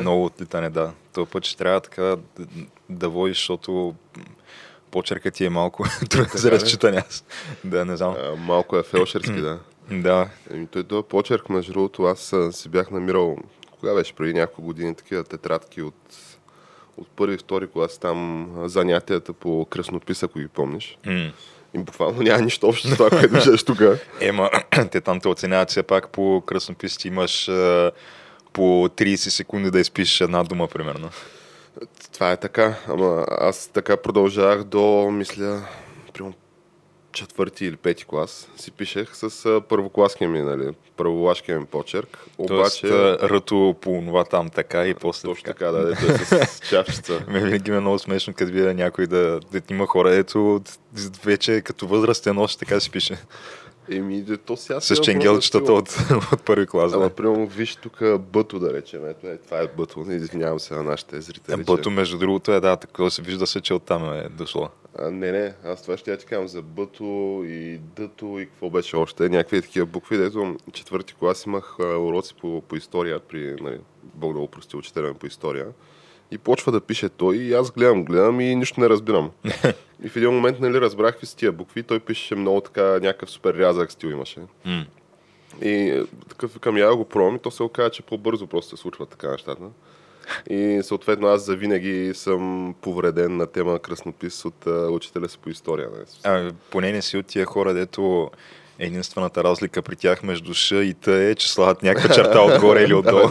Много отлитане, да. Това път ще трябва така да водиш, защото почерка ти е малко трудно за разчитане. Да, не знам. Малко е фелшерски, да. Да. Той почерк, между другото, аз си бях намирал, кога беше, преди няколко години, такива тетрадки от първи, втори клас, там занятията по кръснопис, ако ги помниш. И буквално няма нищо общо с това, което виждаш тук. Ема, те там те оценяват все пак по кръснопис, ти имаш по 30 секунди да изпишеш една дума, примерно. Това е така. Ама аз така продължавах до, мисля, примерно четвърти или пети клас. Си пишех с първоклаския ми, нали, първолашкия ми почерк. Обаче... Тоест, ръто по това там така и после точно така. Да, ето е с чашчица. Ме винаги ме е много смешно, като видя някой да има хора, ето вече като възрастен още така си пише. С ченгелчетата от първи клас. Ама, примерно, виж тук бъто, да речем. Ето, това е бъто. Не извинявам се на нашите зрители. Бъто, между другото, е да, така се вижда се, че оттам е дошло. Не, аз това ще я ти казвам за бъто и дъто и какво беше още. Някакви такива букви. Дето четвърти клас имах уроци по история, при, нали, Бог да го прости, учителя ми по история. И почва да пише той и аз гледам и нищо не разбирам. И в един момент, нали, разбрах какви са тия букви, той пише много така, някакъв супер рязък стил имаше. И такъв към я го пробвам и то се оказа, че по-бързо просто се случва така нещата. И съответно аз завинаги съм повреден на тема кръснопис от учителя си по история. Поне не си от тия хора, дето единствената разлика при тях между Ш и Т е, че слагат някаква черта отгоре или отдолу.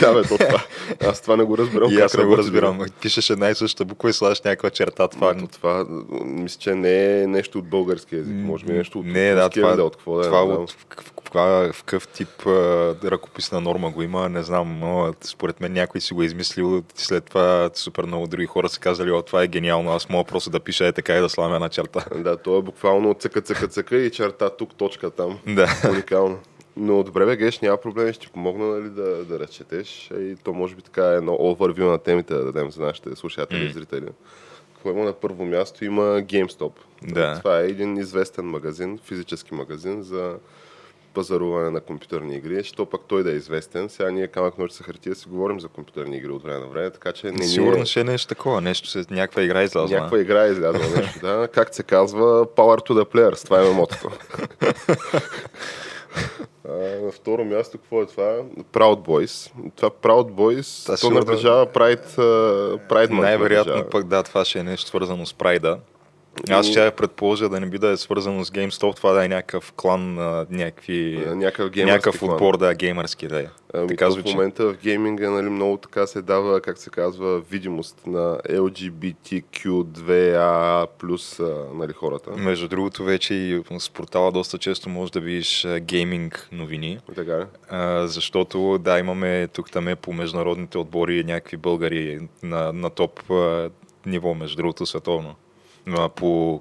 Да, бе, то това. Аз това не го разбирам. И аз не го разбирам. Пишеш една и същата буква и слагаш някаква черта. Това мисля, че не е нещо от български език. Може би нещо от български език. От какъв тип ръкописна норма го има, не знам. Според мен някой си го измислил. След това супер много други хора са казали, това е гениално, аз мога просто да пиша така и да слагам една черта. Да, то е буквално цъка и черта. Тук точка там. Да. Уникално. Но добре, бе, Геш, няма проблем, ще ти помогна, нали, да разчетеш. И то може би така е едно овървю на темите да дадем за нашите слушатели и зрители. Какво има на първо място? Има GameStop. Да. Това е един известен магазин, физически магазин за пазаруване на компютърни игри. Що пък той да е известен. Сега ние камък ножица хартия си говорим за компютърни игри от време на време, така че не. Сигурно ще е нещо такова, някаква игра излязла. Някаква игра излязла нещо, да. Как се казва, Power to the Players, това е мотото. На второ място, какво е това? Proud Boys. Това Proud Boys, това то наближава Pride. Най-вероятно пък да, това ще е нещо свързано с Pride-а. Аз ще я предположа да не би да е свързано с GameStop, това да е някакъв клан, някакъв отбор, да, геймърски, да е. В момента в гейминга, нали, много така се дава, как се казва, видимост на LGBTQ2A+, нали, хората. Между другото, вече и с портала доста често можеш да видиш гейминг новини. Така, защото, да, имаме тук там по международните отбори някакви българи на топ ниво, между другото, световно. По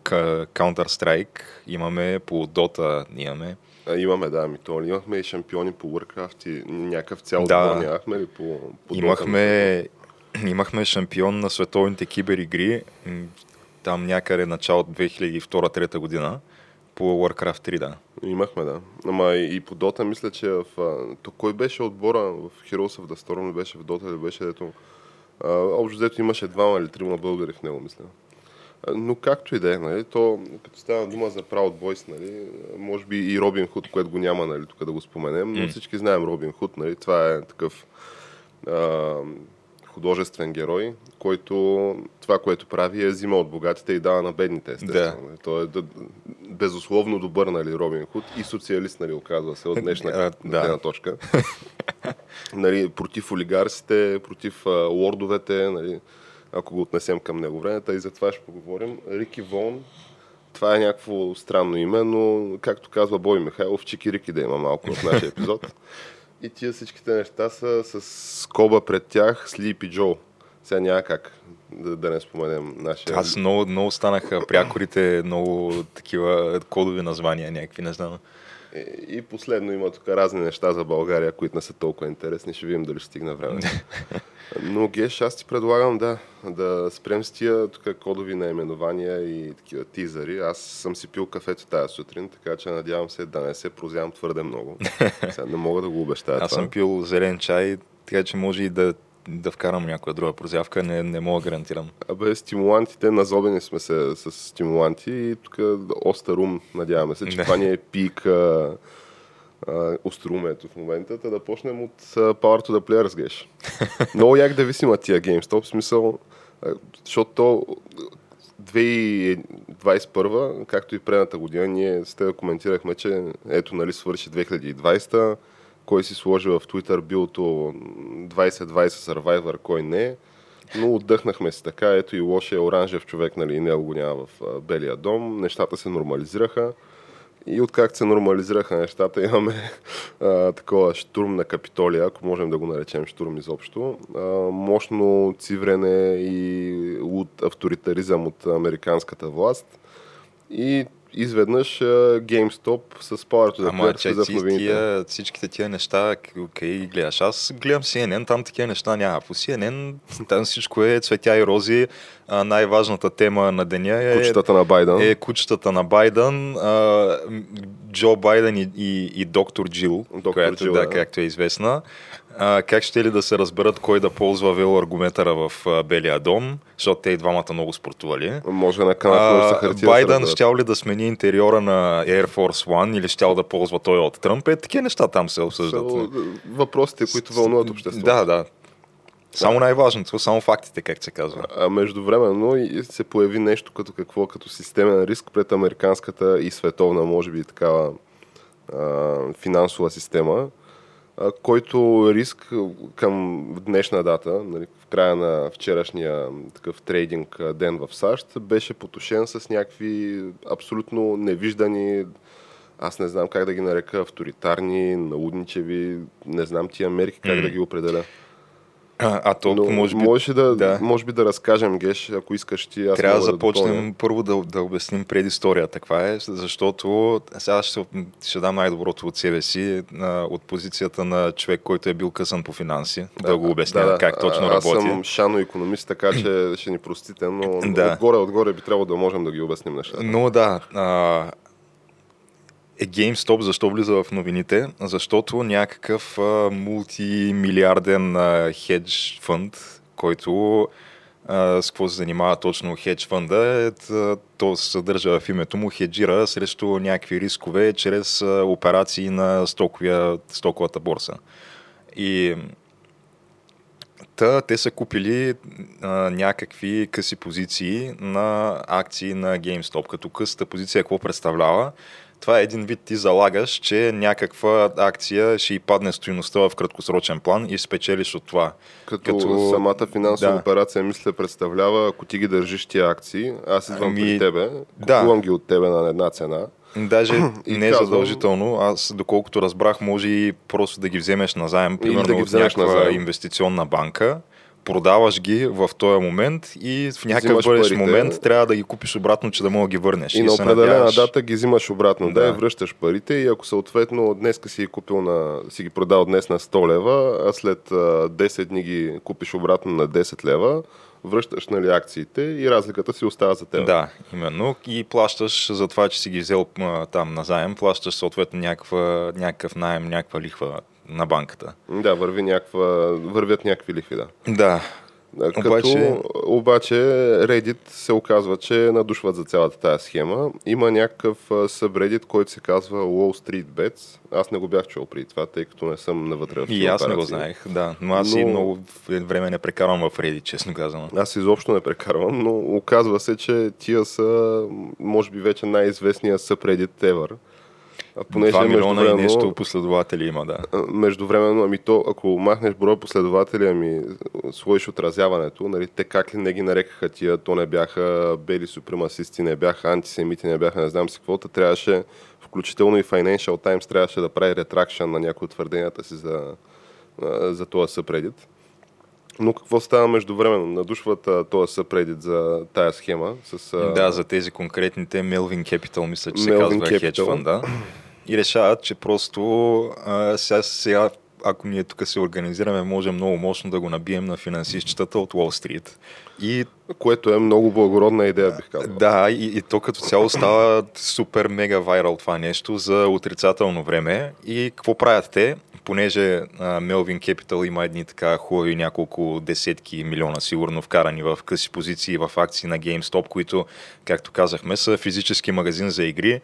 Counter-Strike имаме, по Dota имаме. Имаме, да, имахме и шампиони по Warcraft и някакъв цял отбор нямахме ли по Dota? Имахме шампион на световните киберигри там някъде начало 2002-2003 година по Warcraft 3, да. Имахме, да. Ама и по Dota мисля, че то кой беше отбора в Heroes of the Storm, беше в Dota, или беше дето... Общо дето имаше 2 или 3 българи в него, мисля. Но както и да е, нали, то като става дума за Proud Boys, нали, може би и Robinhood, което го няма, нали, тук да го споменем, но всички знаем Robinhood, нали, това е такъв художествен герой, който това, което прави, е взима от богатите и дава на бедните, естествено. Да. Той е безусловно добър, нали, Робин Худ, и социалист, нали, оказва се от днешна гледна точка. Нали, против олигарсите, против лордовете, нали, ако го отнесем към него времето, и за това ще поговорим. Рики Вон, това е някакво странно име, но както казва Бой Михайлов, чики Рики да има малко в нашия епизод. И тия всичките неща са с скоба пред тях Sleepy Joe. Сега няма как да не споменем нашия... Аз много станаха прякорите, много такива кодови названия, някакви, не знам. И последно има тук разни неща за България, които не са толкова интересни. Ще видим дали ще стигна време. Но, Геш, аз ти предлагам да спрем с тия тук кодови наименования и такива тизъри. Аз съм си пил кафето тази сутрин, така че надявам се да не се прозявам твърде много. Сега не мога да го обещая това. Аз съм пил зелен чай, така че може и да вкарам някоя друга прозявка, не мога да гарантирам. Абе, стимулантите, назобени сме се с стимуланти и тук остарум, надяваме се, че това ни е пик остроумието в момента, да почнем от Power to the Players, Геш. Много як да висима тия GameStop, в смисъл, защото 2021, както и предната година, ние с теб коментирахме, че ето, нали, свърши 2020-та, кой си сложи в Twitter билото 2020 Survivor, кой не. Но отдъхнахме си така. Ето и лошия оранжев човек, нали, него го няма в Белия дом. Нещата се нормализираха. И откакто се нормализираха нещата, имаме такова штурм на Капитолия, ако можем да го наречем штурм изобщо. Мощно циврене и луд авторитаризъм от американската власт. И изведнъж GameStop с парото за първите за новините. Всичките тия неща, окей, гледаш. Аз гледам CNN, там такива неща няма. По CNN там всичко е цветя и рози. Най-важната тема на деня е кучетата на Байдън. Джо Байдън и доктор Джил, която Джил, както е известна. Как ще ли да се разберат кой да ползва велоаргуметъра в Белия дом, защото те и двамата много спортували. Може на канал се хартия. Байдън щял ли да смени интериора на Air Force One или щял да ползва той от Тръмп? Такива неща там се обсъждат. Въпросите, които вълнуват обществото. Да. Само най-важното, само фактите, как се казва. Междувременно се появи нещо като системен риск пред американската и световна, може би такава финансова система, който риск към днешна дата, нали, в края на вчерашния такъв трейдинг ден в САЩ, беше потушен с някакви абсолютно невиждани, аз не знам как да ги нарека, авторитарни, наудничеви, не знам тия мерки, как да ги определя. Може би да разкажем, Геш, ако искаш ти. Аз трябва да започнем първо да обясним предисторията, каква е, защото сега ще дам най-доброто от себе си, от позицията на човек, който е бил късан по финанси, да го обясня как точно работи. Аз съм шано-икономист, така че ще ни простите, но отгоре би трябвало да можем да ги обясним нещата. Но да... GameStop защо влиза в новините? Защото някакъв мултимилиарден хедж фънд, който с какво се занимава точно хедж фънда, то се съдържа в името му, хеджира срещу някакви рискове чрез операции на стоковата борса. И те са купили някакви къси позиции на акции на GameStop. Като късата позиция какво представлява? Това е един вид, ти залагаш, че някаква акция ще и падне стойността в краткосрочен план и спечелиш от това. Като самата финансова операция, мисля, представлява, ако ти ги държиш тия акции, аз идвам при тебе, купувам ги от тебе на една цена. Даже не задължително, аз доколкото разбрах, може и просто да ги вземеш назаем, примерно да ги от някаква инвестиционна банка. Продаваш ги в този момент и в някакъв бъдещ момент трябва да ги купиш обратно, че да мога да ги върнеш. И на определена дата ги взимаш обратно, да, връщаш парите и ако съответно днеска си ги купил си ги продал днес на 100 лева, а след 10 дни ги купиш обратно на 10 лева, връщаш, нали, акциите и разликата си остава за теб. Да, именно. И плащаш за това, че си ги взел там назаем, плащаш съответно някакъв наем, някаква лихва на банката. Да, вървят някакви лихви, да. Обаче Reddit се оказва, че надушват за цялата тази схема. Има някакъв subreddit, който се казва Wall Street Bets. Аз не го бях чул преди това, тъй като не съм навътре в това. И аз не го знаех, да. Но аз и много време не прекарвам в Reddit, честно казано. Аз изобщо не прекарвам, но оказва се, че тия са, може би, вече най-известния subreddit ever. 2 милиона и нещо последователи има, да. Междувременно, ами то, ако махнеш броя последователи, ами сложиш отразяването, нали, те как ли не ги нарекаха тия, то не бяха бели супремасисти, не бяха антисемити, не бяха не знам си какво, трябваше, включително и Financial Times трябваше да прави ретракшън на някои от твърденията си за това съпредит. Но какво става междувременно? Надушват този съпредит за тая схема. Да, за тези конкретните Melvin Capital, мисля, че Melvin се казва Hedge Fund, да. И решават, че просто сега, ако ние тук се организираме, можем много мощно да го набием на финансистчетата от Wall Street. И... което е много благородна идея, бих казал. Да, и то като цяло става супер мега вайрал това нещо за отрицателно време. И какво правят те? Понеже Melvin Capital има едни така хубави няколко десетки милиона сигурно вкарани в къси позиции в акции на GameStop, които, както казахме, са физически магазин за игри.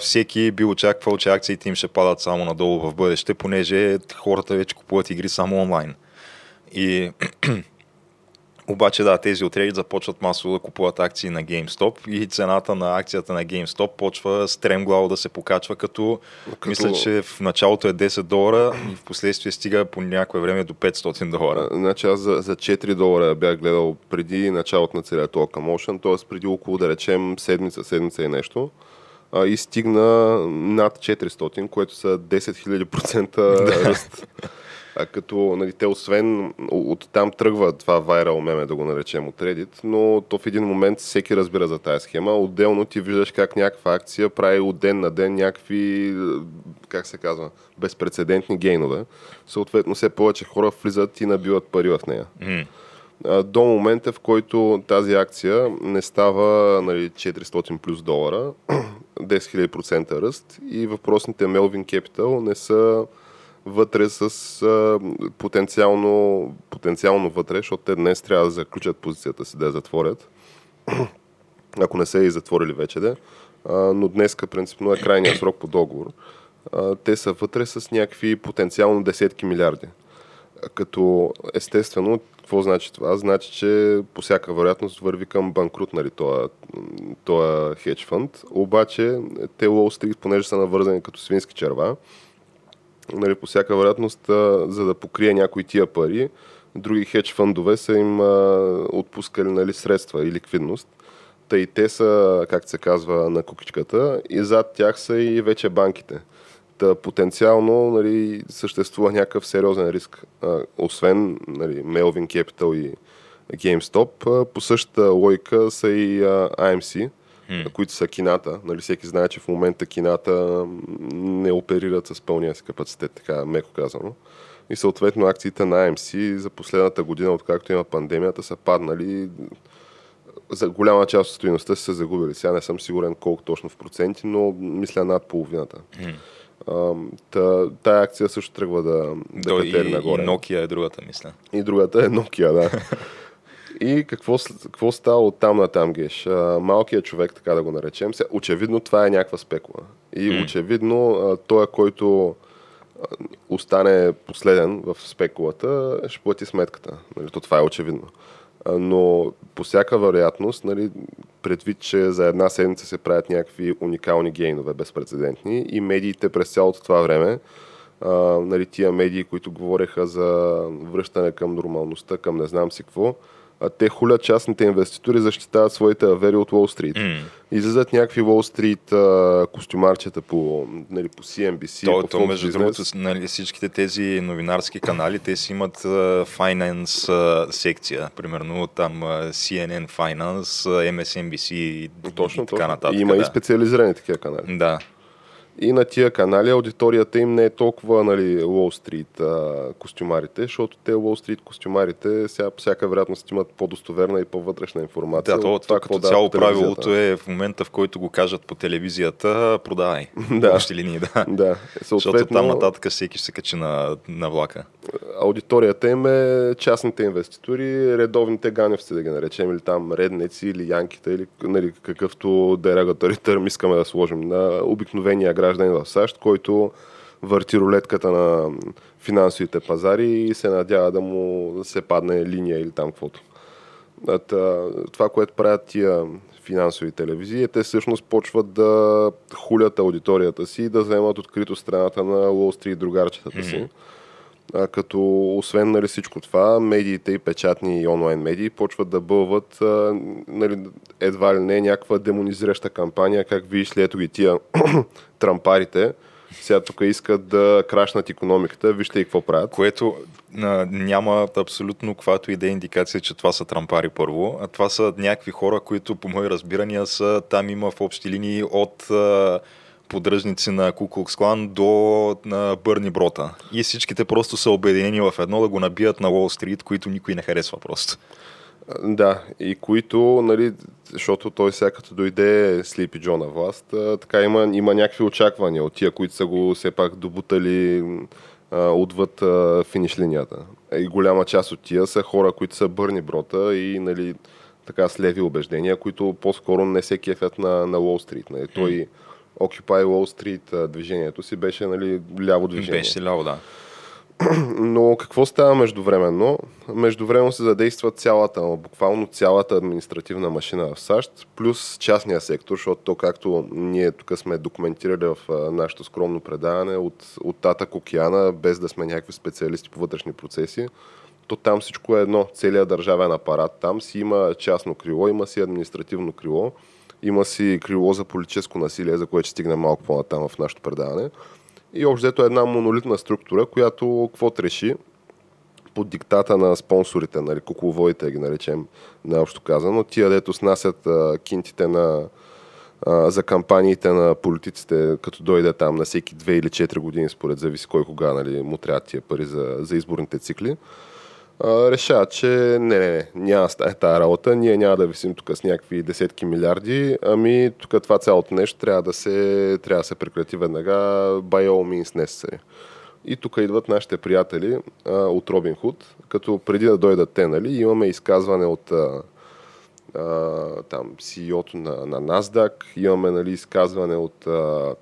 Всеки би очаквал, че акциите им ще падат само надолу в бъдеще, понеже хората вече купуват игри само онлайн. И обаче да, тези от Reddit започват масово да купуват акции на GameStop и цената на акцията на GameStop почва стремглаво да се покачва, като мисля, че в началото е $10 и в последствие стига по някое време до $500. Значи аз за $4 бях гледал преди началото на целия този камошен, т.е. преди около, да речем, седмица и нещо. И стигна над 400, което са 10 000% ръст. Като, нали, те освен от там тръгва това вайрал меме, да го наречем, от Reddit, но то в един момент всеки разбира за тази схема. Отделно ти виждаш как някаква акция прави от ден на ден някакви, как се казва, безпрецедентни гейнове. Съответно, все повече хора влизат и набиват пари в нея. До момента, в който тази акция не става, нали, $400+, 10 000% ръст, и въпросните Melvin Capital не са вътре с потенциално вътре, защото те днес трябва да заключат позицията си, да я затворят. Ако не се и затворили вече, но днеска принципно е крайният срок по договор. Те са вътре с някакви потенциално десетки милиарди. Като естествено, какво значи това? Значи, че по всяка вероятност върви към банкрут, нали, този хедж фънд. Обаче те Wall Street, понеже са навързани като свински черва, нали, по всяка вероятност, за да покрие някои тия пари, други хедж фъндове са им отпускали, нали, средства и ликвидност. Та и те са, както се казва, на кукичката, и зад тях са и вече банките. Потенциално, нали, съществува някакъв сериозен риск. Освен, нали, Melvin Capital и GameStop, по същата логика са и AMC, които са кината. Нали, всеки знае, че в момента кината не оперират с пълния си капацитет, така меко казано. И съответно акциите на AMC за последната година, откакто има пандемията, са паднали. За голяма част от стойността са загубили. Сега не съм сигурен колко точно в проценти, но мисля над половината. Тая акция също тръгва да катери нагоре. И Nokia е другата, мисля. И другата е Nokia, да. И какво става от там на там, Геш? Малкият човек, така да го наречем, очевидно това е някаква спекула. И очевидно той, който остане последен в спекулата, ще плати сметката. Нали, то това е очевидно. Но по всяка вероятност, нали, предвид, че за една седмица се правят някакви уникални гейнове, безпрецедентни, и медиите през цялото това време, нали, тия медии, които говореха за връщане към нормалността, към не знам си какво, те хулят частните инвеститори, защитават своите авери от Wall Street. Излизат някакви Wall Street костюмарчета по, нали, по CNBC, по Fox Business. Между другото, нали, всичките тези новинарски канали, те си имат Finance секция. Примерно там CNN Finance, MSNBC и така нататък. Има и специализирани такива канали. Да. И на тия канали аудиторията им не е толкова, нали, Wall Street костюмарите, защото те Wall Street костюмарите сега по всяка вероятност имат по-достоверна и по-вътрешна информация. Да, това като цяло правилото е в момента, в който го кажат по телевизията, продай. Да. Общи линии, да. Защото там нататък всеки ще се качи на влака. аудиторията им е частните инвеститори, редовните ганевци да ги наречем, или там редници, или янките, или нали, какъвто дерогатори търм искаме да сложим на обикновения гражданин в САЩ, който върти рулетката на финансовите пазари и се надява да му се падне линия или там каквото. Това, което правят тия финансови телевизии, те всъщност почват да хулят аудиторията си и да заемат открито страната на Уолстрийт и другарчетата си. Като освен нали, всичко това, медиите и печатни и онлайн медии почват да бълват нали, едва ли не някаква демонизираща кампания, как виж ли ето ги тия трампарите, сега тук искат да крашнат икономиката, вижте и какво правят. Което няма абсолютно каквато и да е индикация, че това са трампари първо, а това са някакви хора, които по мои разбирания са, там има в общи линии от поддръжници на Ку Клукс Клан до на Бърни Брота. И всичките просто са обединени в едно да го набият на Уолстрийт, които никой не харесва просто. Да, и които, нали, защото той сега като дойде Слипи Джо на власт, така има някакви очаквания от тия, които са го все пак добутали отвъд финиш линията. И голяма част от тия са хора, които са Бърни Брота и нали, така с леви убеждения, които по-скоро не се кефят на Уолстрийт. Нали. Той Occupy Wall Street движението си беше нали, ляво движение. Беше ляво, да. Но какво става междувременно? Междувременно се задейства буквално цялата административна машина в САЩ, плюс частния сектор, защото то, както ние тук сме документирали в нашето скромно предаване от татък океана, без да сме някакви специалисти по вътрешни процеси, то там всичко е едно. Целият държавен апарат там си има частно крило, има си административно крило, има си крило за политическо насилие, за което ще стигна малко по-натам в нашето предаване. И общо е една монолитна структура, която каквото реши под диктата на спонсорите, нали, кукловодите ги наречем, наобщо казано, тия дето снасят кинтите за кампаниите на политиците, като дойде там на всеки 2 или 4 години, според зависи кой кога нали, му трябва тия пари за изборните цикли. Решават, че не, няма да стане тази работа, ние няма да висим тук с някакви десетки милиарди, ами тук това цялото нещо трябва да се прекрати веднага, by all means necessary. И тук идват нашите приятели от Robinhood, като преди да дойдат те, нали, имаме изказване от там CEO-то на NASDAQ, имаме нали, изказване от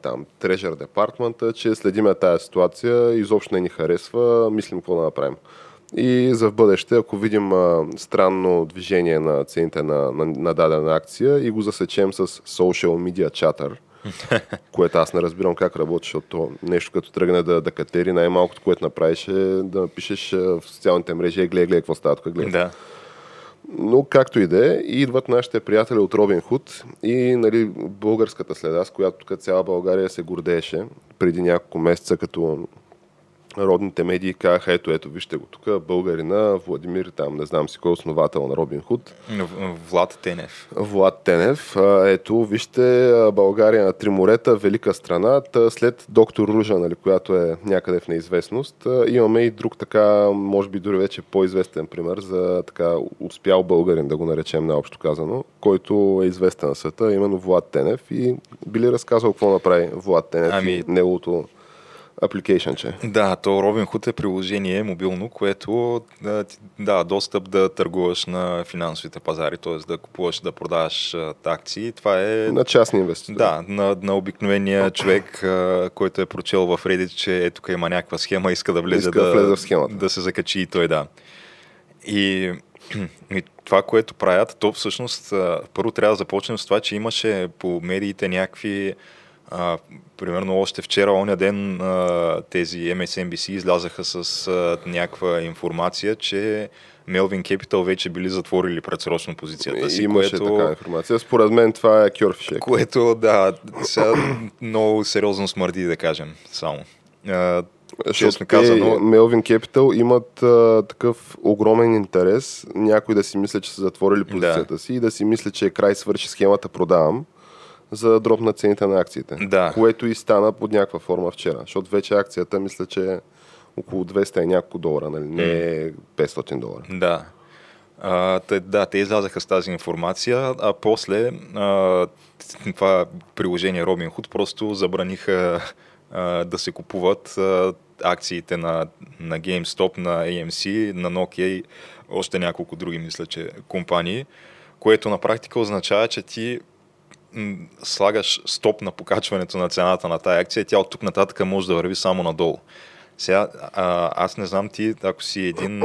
там Treasury Department, че следиме тази ситуация, изобщо не ни харесва, мислим какво да направим. И за в бъдеще, ако видим странно движение на цените на дадена акция и го засечем с social media chatter, което аз не разбирам как работи, защото нещо като тръгне да катери, най-малкото, което направиш е да напишеш в социалните мрежи гледай какво става тук, гледай. Да. Но както и да е, идват нашите приятели от Robinhood и нали, българската следа, с която тук цяла България се гордееше преди няколко месеца, като родните медии казаха, ето, вижте го тук, българина, Владимир, там не знам си кой е основател на Робинхуд. Влад Тенев. Ето, вижте, България на три морета, велика страна. След доктор Ружа, нали, която е някъде в неизвестност, имаме и друг така, може би дори вече по-известен пример за така успял българин, да го наречем наобщо казано, който е известен на света, именно Влад Тенев. И би ли разказал какво направи Влад Тенев и неговото апликейшънче. Да, то Robinhood е приложение мобилно, което да достъп да търгуваш на финансовите пазари, т.е. да купуваш, да продаваш акции. Това е на частни инвеститори. Да, на обикновения човек, който е прочел в Reddit, че тук има някаква схема, иска да влезе в схемата. Да се закачи и той, да. И това, което правят, то всъщност първо трябва да започнем с това, че имаше по медиите някакви примерно още вчера, оня ден, тези MSNBC излязаха с някаква информация, че Melvin Capital вече били затворили предсрочно позицията си. Имаше такава информация. Според мен това е кьорфишек. Което, да, сега много сериозно смърди, да кажем, само. Честно казано, Melvin Capital имат такъв огромен интерес някой да си мисля, че са затворили позицията си и да си мисля, че край свърши схемата, продавам, за да дропна цените на акциите. Да. Което и стана под някаква форма вчера. Защото вече акцията, мисля, че е около 200 и няколко долара, нали? Не 500 долара. Да. Те излязаха с тази информация, а после това приложение Robinhood просто забраниха да се купуват акциите на GameStop, на AMC, на Nokia и още няколко други, мисля, че компании, което на практика означава, че ти слагаш стоп на покачването на цената на тая акция и тя от тук нататък може да върви само надолу. Сега, аз не знам ти, ако си един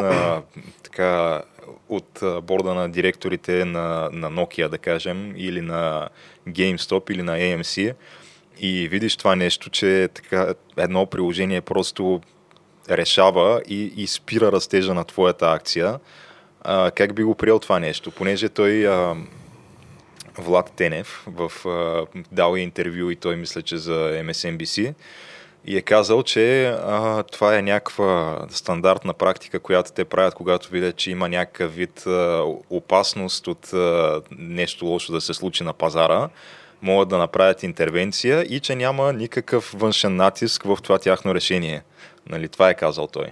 така от борда на директорите на Nokia, да кажем, или на GameStop, или на AMC, и видиш това нещо, че така, едно приложение просто решава и спира растежа на твоята акция, как би го приел това нещо? Понеже той, Влад Тенев, дал е интервю и той мисля, че за MSNBC, и е казал, че това е някаква стандартна практика, която те правят, когато видят, че има някакъв вид опасност от нещо лошо да се случи на пазара, могат да направят интервенция и че няма никакъв външен натиск в това тяхно решение. Нали, това е казал той.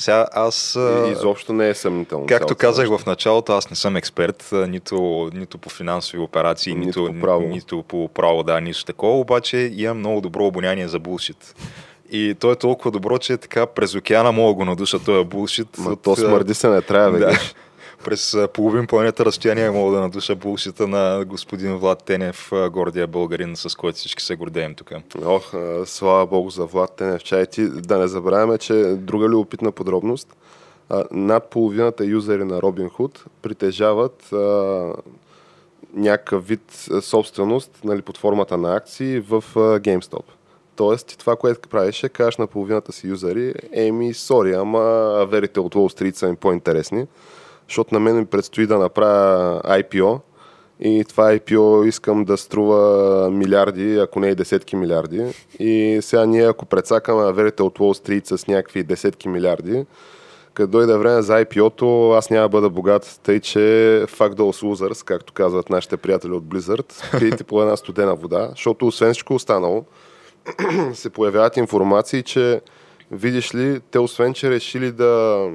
Сега аз... Изобщо не е съмнително. Както казах в началото, аз не съм експерт, нито по финансови операции, нито по право, да, нищо такова, обаче имам много добро обоняние за булшит. И то е толкова добро, че така през океана мога го надуша този булшит. То смърди се, не трябва да видиш. През половин планета разстояние мога да надуша булшита на господин Влад Тенев, гордия българин, с който всички се гордеем тук. Ох, слава Богу за Влад Тенев. Чай ти, да не забравяме, че друга любопитна подробност. Над половината юзери на Robinhood притежават някакъв вид собственост, нали, под формата на акции в GameStop. Тоест, това, което правиш, е кажеш на половината си юзери, сори, ама верите от Wall Street са им по-интересни, защото на мен ми предстои да направя IPO и това IPO искам да струва милиарди, ако не и десетки милиарди. И сега ние, ако прецакаме аверите от Wall Street с някакви десетки милиарди, като дойде време за IPO-то, аз няма да бъда богат, тъй че fuck those losers, както казват нашите приятели от Blizzard, пийте по една студена вода, защото освен всичко останало се появяват информации, че видиш ли, те освен че решили да...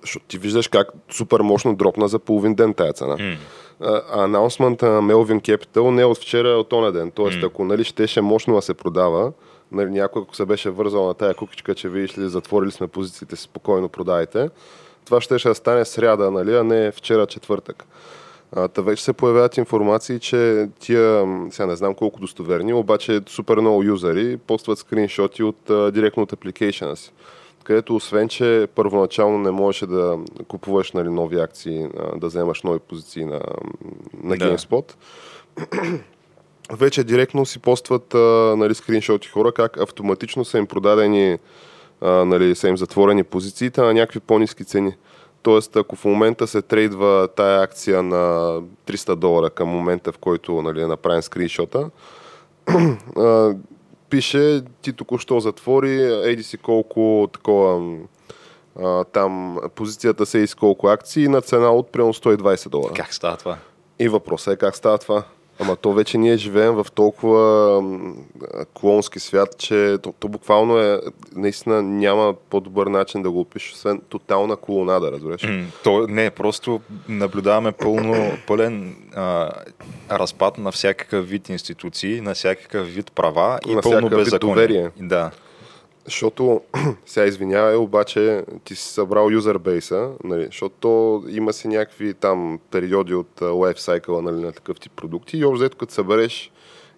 Защото ти виждаш как супер мощно дропна за половин ден тая цена. Анаунсмента на Melvin Capital не е от вчера, е от този ден. Тоест, ако нали, щеше мощно да се продава, нали, някой ако се беше вързал на тая кукичка, че видиш ли, затворили сме позициите, спокойно продавайте, това щеше да стане сряда, нали, а не вчера четвъртък. Та вече се появяват информации, че тия, сега не знам колко достоверни, обаче супер много юзери постват скриншоти от директно от апликейшена си, където освен, че първоначално не можеше да купуваш, нали, нови акции, да вземаш нови позиции на GameSpot, вече директно си постват, нали, скриншоти хора, как автоматично са им продадени, нали, са им затворени позициите на някакви по-ниски цени. Тоест, ако в момента се трейдва тая акция на $300 към момента, в който, нали, е направен скриншота, пише, ти току-що затвори, еди си колко такова, там позицията се из колко акции на цена от примерно $120. Как става това? И въпросът е как става това. Ама то вече ние живеем в толкова клонски свят, че то буквално е, наистина няма по-добър начин да го опиш, освен тотална колонада, разбираш. Не, просто наблюдаваме пълен разпад на всякакъв вид институции, на всякакъв вид права и на пълно беззаконие. Да. Защото, сега извинявай, обаче ти си събрал юзербейса, нали, защото има си някакви там периоди от лайфсайкъла, нали, на такъв тип продукти и общо, като събереш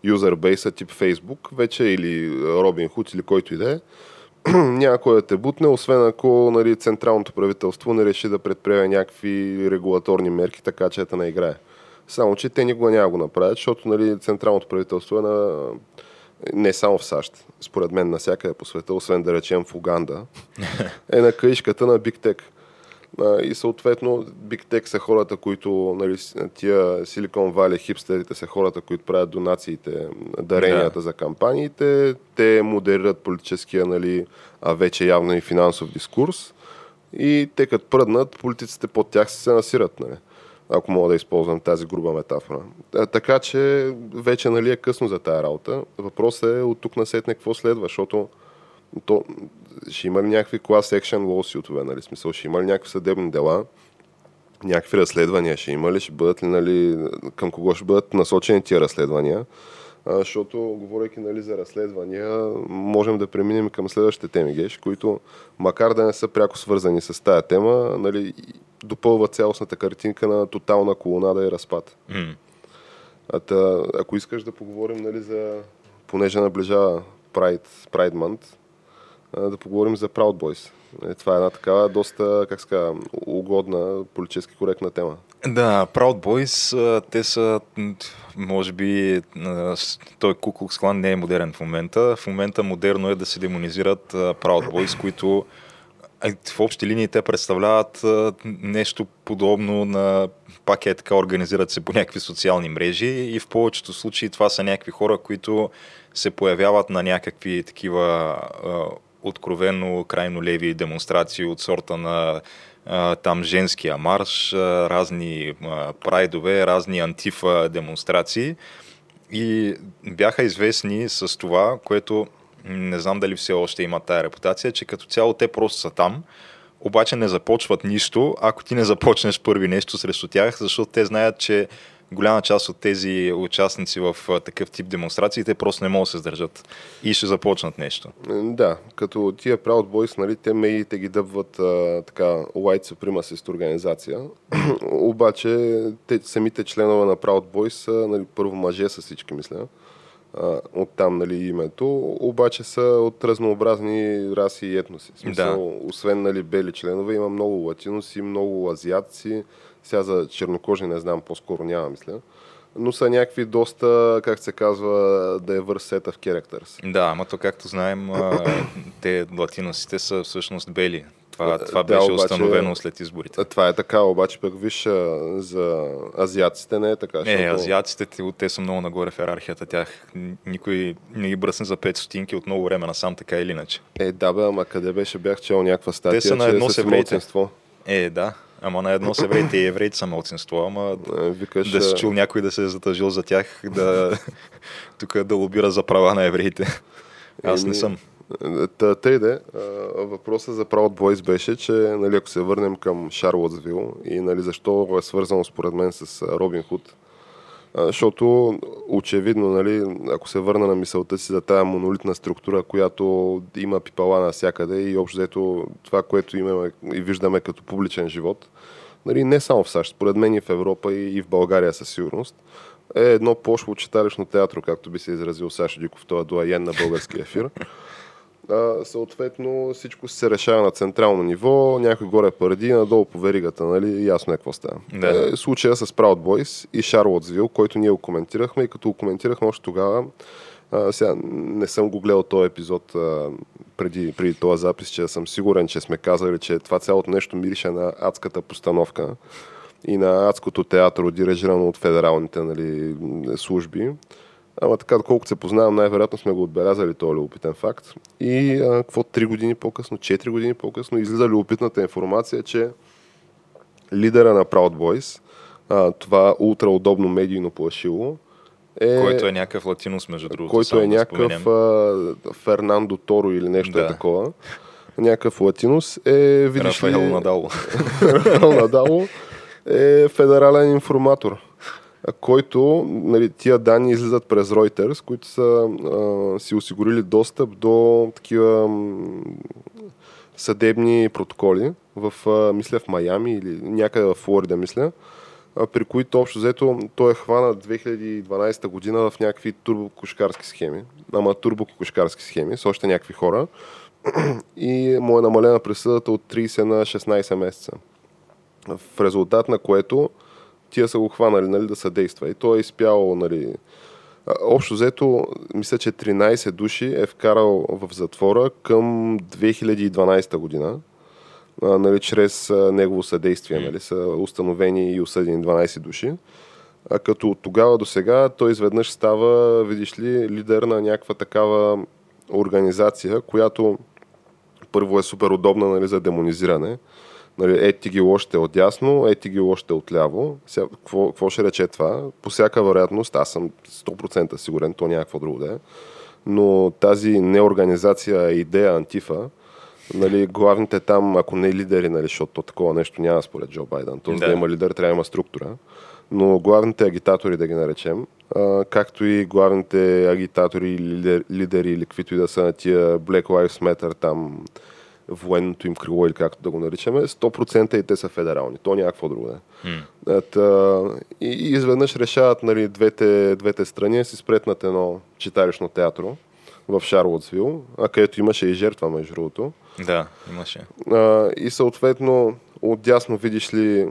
юзербейса тип Facebook вече или Robinhood или който и да е, някой да те бутне, освен ако, нали, централното правителство не реши да предприеме някакви регулаторни мерки, така че да наиграе. Само, че те никога няма го направят, защото, нали, централното правителство е на... не само в САЩ, според мен навсякъде по света, освен да речем в Уганда, е на каишката на Big Tech. И съответно Big Tech са хората, които, нали, тия Silicon Valley хипстерите са хората, които правят донациите, даренията за кампаниите, те модерират политическия, нали, а вече явно и финансов дискурс и те като пръднат, политиците под тях се насират, нали, ако мога да използвам тази груба метафора. Така че вече, нали, е късно за тая работа. Въпросът е от тук насетне какво следва, защото ще има ли някакви class action lawsuit-ове, нали, смисъл, ще има ли някакви съдебни дела, някакви разследвания ще има ли, ще бъдат ли, нали, към кого ще бъдат насочени тия разследвания, защото, говорейки за разследвания, можем да преминем към следващите теми, Геш, които, макар да не са пряко свързани с тая тема, нали, допълват цялостната картинка на тотална колонада и разпад. Ако искаш да поговорим, нали, за, понеже наближава Pride Month, да поговорим за Proud Boys. Това е една такава доста, как ска, угодна, политически коректна тема. Да, Proud Boys, те са, може би, той Ku Klux Klan не е модерен в момента. В момента модерно е да се демонизират Proud Boys, които в общи линии те представляват нещо подобно на, пак е така, организират се по някакви социални мрежи и в повечето случаи това са някакви хора, които се появяват на някакви такива откровено крайно леви демонстрации от сорта на там женския марш, разни прайдове, разни антифа демонстрации и бяха известни с това, което не знам дали все още има тая репутация, че като цяло те просто са там, обаче не започват нищо, ако ти не започнеш първи нещо срещу тях, защото те знаят, че голяма част от тези участници в такъв тип демонстрации, те просто не могат да се сдържат и ще започнат нещо. Да, като тия Proud Boys, нали, те медиите ги дъбват така white supremacist организация, обаче те, самите членове на Proud Boys са, нали, първо мъже са всички, мисля, оттам, нали, името, обаче са от разнообразни раси и етноси. Смисъл, да. Освен, нали, бели членове, има много латиноси, много азиатци, сега за чернокожи не знам, по-скоро няма, мисля, но са някакви доста, как се казва, diverse set of characters. Да, ама то както знаем, те латиносите са всъщност бели. Това да, беше установено обаче, след изборите. Това е така, обаче пък виж, за азиатците не е така. Не, защото азиатците, те са много нагоре в йерархията тях. Никой не ги бръсне за 5 стотинки от много време насам, така или иначе. Е, да бе, ама къде беше, бях чел някаква статия, те са на едно семейство. Е, да. Ама на едно с евреите и евреите са малцинство, ама викаш, да се чул някой да се е затъжил за тях, да тук да лобира за права на евреите. Аз не съм. Тъйде, въпросът за Proud Boys беше, че, нали, ако се върнем към Шарлотсвил и, нали, защо е свързано според мен с Робинхуд, защото очевидно, нали, ако се върна на мисълта си за тая монолитна структура, която има пипала навсякъде и общо взето това, което имаме и виждаме като публичен живот, нали, не само в САЩ, според мен и в Европа и в България със сигурност, е едно пошло читалищно театро, както би се изразил Сашо Диков, това доайен на българския ефир. Съответно всичко се решава на централно ниво, някой горе паради, надолу по веригата, нали, ясно е какво става. Да. Случая с Proud Boys и Шарлотсвил, който ние коментирахме и като го коментирахме още тогава, сега не съм го гледал този епизод преди този запис, че съм сигурен, че сме казали, че това цялото нещо мирише на адската постановка и на адското театро, дирижирано от федералните, нали, служби. Ама така, колкото се познавам, най-вероятно сме го отбелязали този любопитен факт. И какво 3 години по-късно, 4 години по-късно излиза любопитната информация, че лидера на Proud Boys, това ултраудобно медийно плашило, който е някакъв латинос, между другото. Който е някакъв Фернандо Торо или нещо, да, е такова. Някакъв латинос е, видиш ли, Рафаел Надало е федерален информатор, който, нали, тия данни излизат през Reuters, които са си осигурили достъп до такива съдебни протоколи в, мисля, в Майами или някъде в Флорида, мисля, при които общо взето той е хванат 2012 година в някакви турбокошкарски схеми, с още някакви хора и му е намалена присъдата от 30 на 16 месеца. В резултат на което тия са го хванали, нали, да съдейства. И той е изпял, нали, общо взето, мисля, че 13 души е вкарал в затвора към 2012 година. Нали, чрез негово съдействие, нали, са установени и осъдени 12 души. А като от тогава до сега той изведнъж става, видиш ли, лидер на някаква такава организация, която първо е супер удобна, нали, за демонизиране. Нали, ети ги лошите отдясно, ети ги лошите отляво. Сега, какво ще рече това? По всяка вероятност, аз съм 100% сигурен, то някакво друго да е. Но тази неорганизация е идея антифа, нали, главните там, ако не лидери, нали, защото такова нещо няма според Джо Байдън, т.е. да има лидер, трябва да има структура, но главните агитатори, да ги наречем, както и главните агитатори или лидери или каквито и да са на тия Black Lives Matter, там военното им крило или както да го наричаме, 100% и те са федерални. То някакво друго е. И изведнъж решават, нали, двете страни си спретнат едно читалищно театро в Шарлотсвил, където имаше и жертва, между другото. Да, имаше. И съответно отдясно видиш ли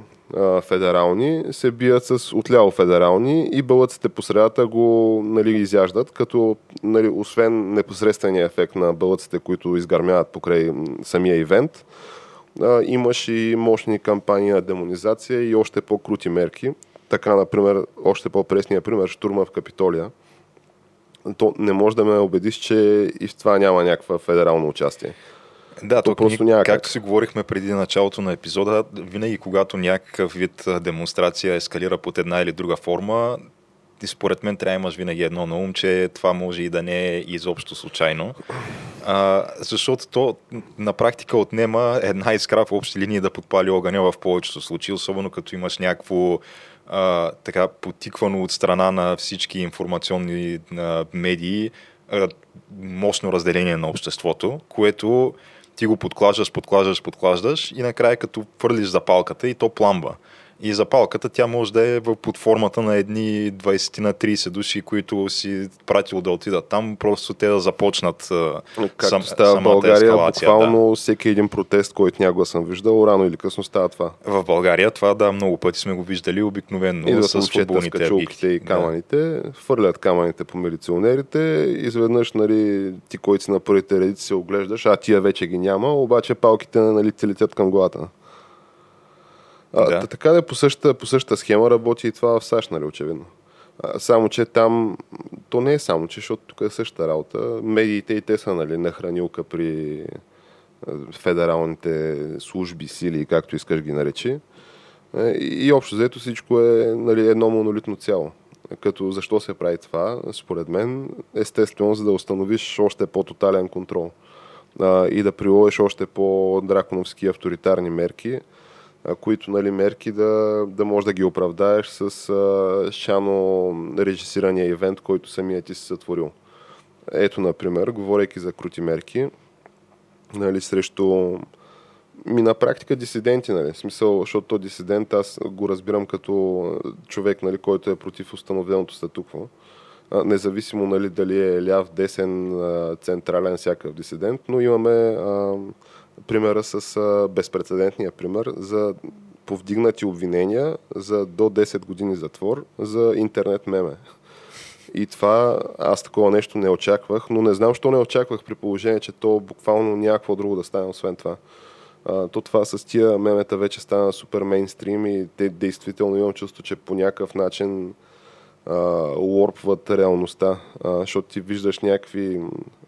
федерални, се бият с отляво федерални и бълъците по средата го, нали, изяждат, като, нали, освен непосредствения ефект на бълъците, които изгърмяват покрай самия ивент, имаш и мощни кампании на демонизация и още по-крути мерки. Така, например, още по-пресния пример, штурма в Капитолия. То не можеш да ме убедиш, че и в това няма някаква федерално участие. Да, то просто някак. Както си говорихме преди началото на епизода, винаги когато някакъв вид демонстрация ескалира под една или друга форма, и според мен трябва да имаш винаги едно на ум, че това може и да не е изобщо случайно. Защото то на практика отнема една искра в общи линии да подпали огъня в повечето случаи, особено като имаш някакво така потиквано от страна на всички информационни медии мощно разделение на обществото, което ти го подклаждаш и накрая като фърлиш запалката и то пламва. И запалката тя може да е под формата на едни 20 на 30 души, които си пратил да отидат там, просто те да започнат самата България, ескалация. Буквално да. Всеки един протест, който някога съм виждал, рано или късно става това. В България това, да, много пъти сме го виждали обикновено. Идват с футболните качулките и камъните, да. Фърлят камъните по милиционерите, изведнъж, нали, ти, който си на първите редици се оглеждаш, а тия вече ги няма, обаче палките, нали, те летят към главата. Да. Така да, по същата схема работи и това в САЩ, нали, очевидно. Само, че там, то не е само, че, защото тук е същата работа. Медиите и те са, нали, на хранилка при федералните служби, сили, както искаш ги наречи. И общо взето всичко е, нали, едно монолитно цяло. Като защо се прави това, според мен, естествено, за да установиш още по-тотален контрол и да приложиш още по-драконовски авторитарни мерки, които, нали, мерки да можеш да ги оправдаеш с шано режисирания ивент, който самия ти си сътворил. Ето, например, говорейки за крути мерки, нали, срещу на практика дисиденти, нали, в смисъл, защото дисидент аз го разбирам като човек, нали, който е против установеното статукво. Независимо, нали, дали е ляв, десен, централен, всякакъв дисидент, но имаме примера с безпрецедентния пример за повдигнати обвинения за до 10 години затвор за интернет меме. И това, аз такова нещо не очаквах, но не знам защо не очаквах при положение, че то буквално някакво друго да стане, освен това. То това с тия мемета вече стана супер мейнстрим и те действително имам чувство, че по някакъв начин уорпват реалността, защото ти виждаш някакви,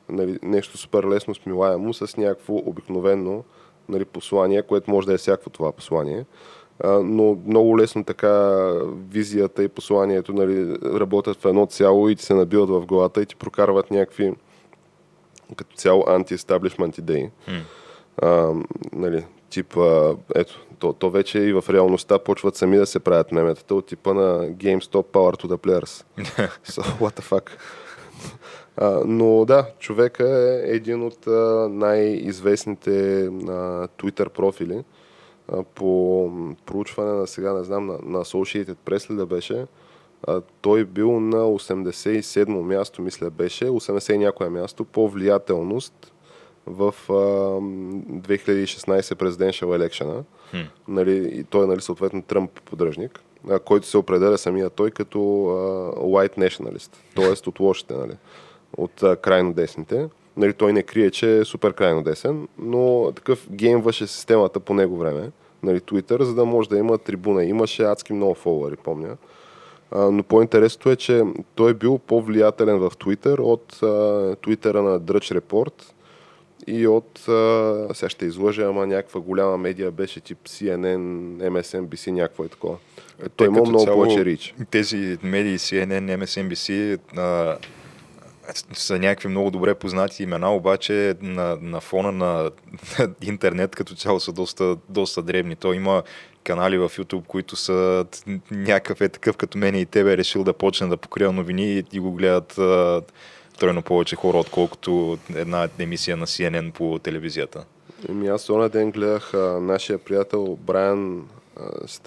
нали, нещо супер лесно смилаемо с някакво обикновено, нали, послание, което може да е всяко това послание, но много лесно така визията и посланието, нали, работят в едно цяло и ти се набиват в главата и ти прокарват някакви като цяло анти-естаблишмент идеи. Нали, тип, ето, то вече и в реалността почват сами да се правят меметата от типа на GameStop Power to the Players. So, what the fuck? Но да, човека е един от най-известните Twitter профили по проучване на сега, не знам, на Associated Press ли да беше. Той бил на 87-мо място, мисля беше, 80 някое място по влиятелност в 2016 президеншъл елекшена. Нали, той е, нали, съответно Тръмп поддръжник, който се определя самия той като white nationalist, т.е. от лошите, нали, от крайно десните. Нали, той не крие, че е супер крайно десен, но такъв геймваше системата по него време, нали, Twitter, за да може да има трибуна. Имаше адски много фолуари, помня. Но по-интересното е, че той е бил по-влиятелен в Twitter от Twitter-а на Drudge Report и от, сега ще излъжа, ама някаква голяма медия беше тип CNN, MSNBC, някакво е такова. Той има много повече рич. Тези медии CNN, MSNBC са някакви много добре познати имена, обаче на фона на интернет като цяло са доста дребни. То има канали в YouTube, които са някакъв е такъв като мен и тебе, решил да почне да покрива новини и го гледат тройно повече хора, отколкото една емисия на CNN по телевизията. Еми аз този ден гледах нашия приятел Брайан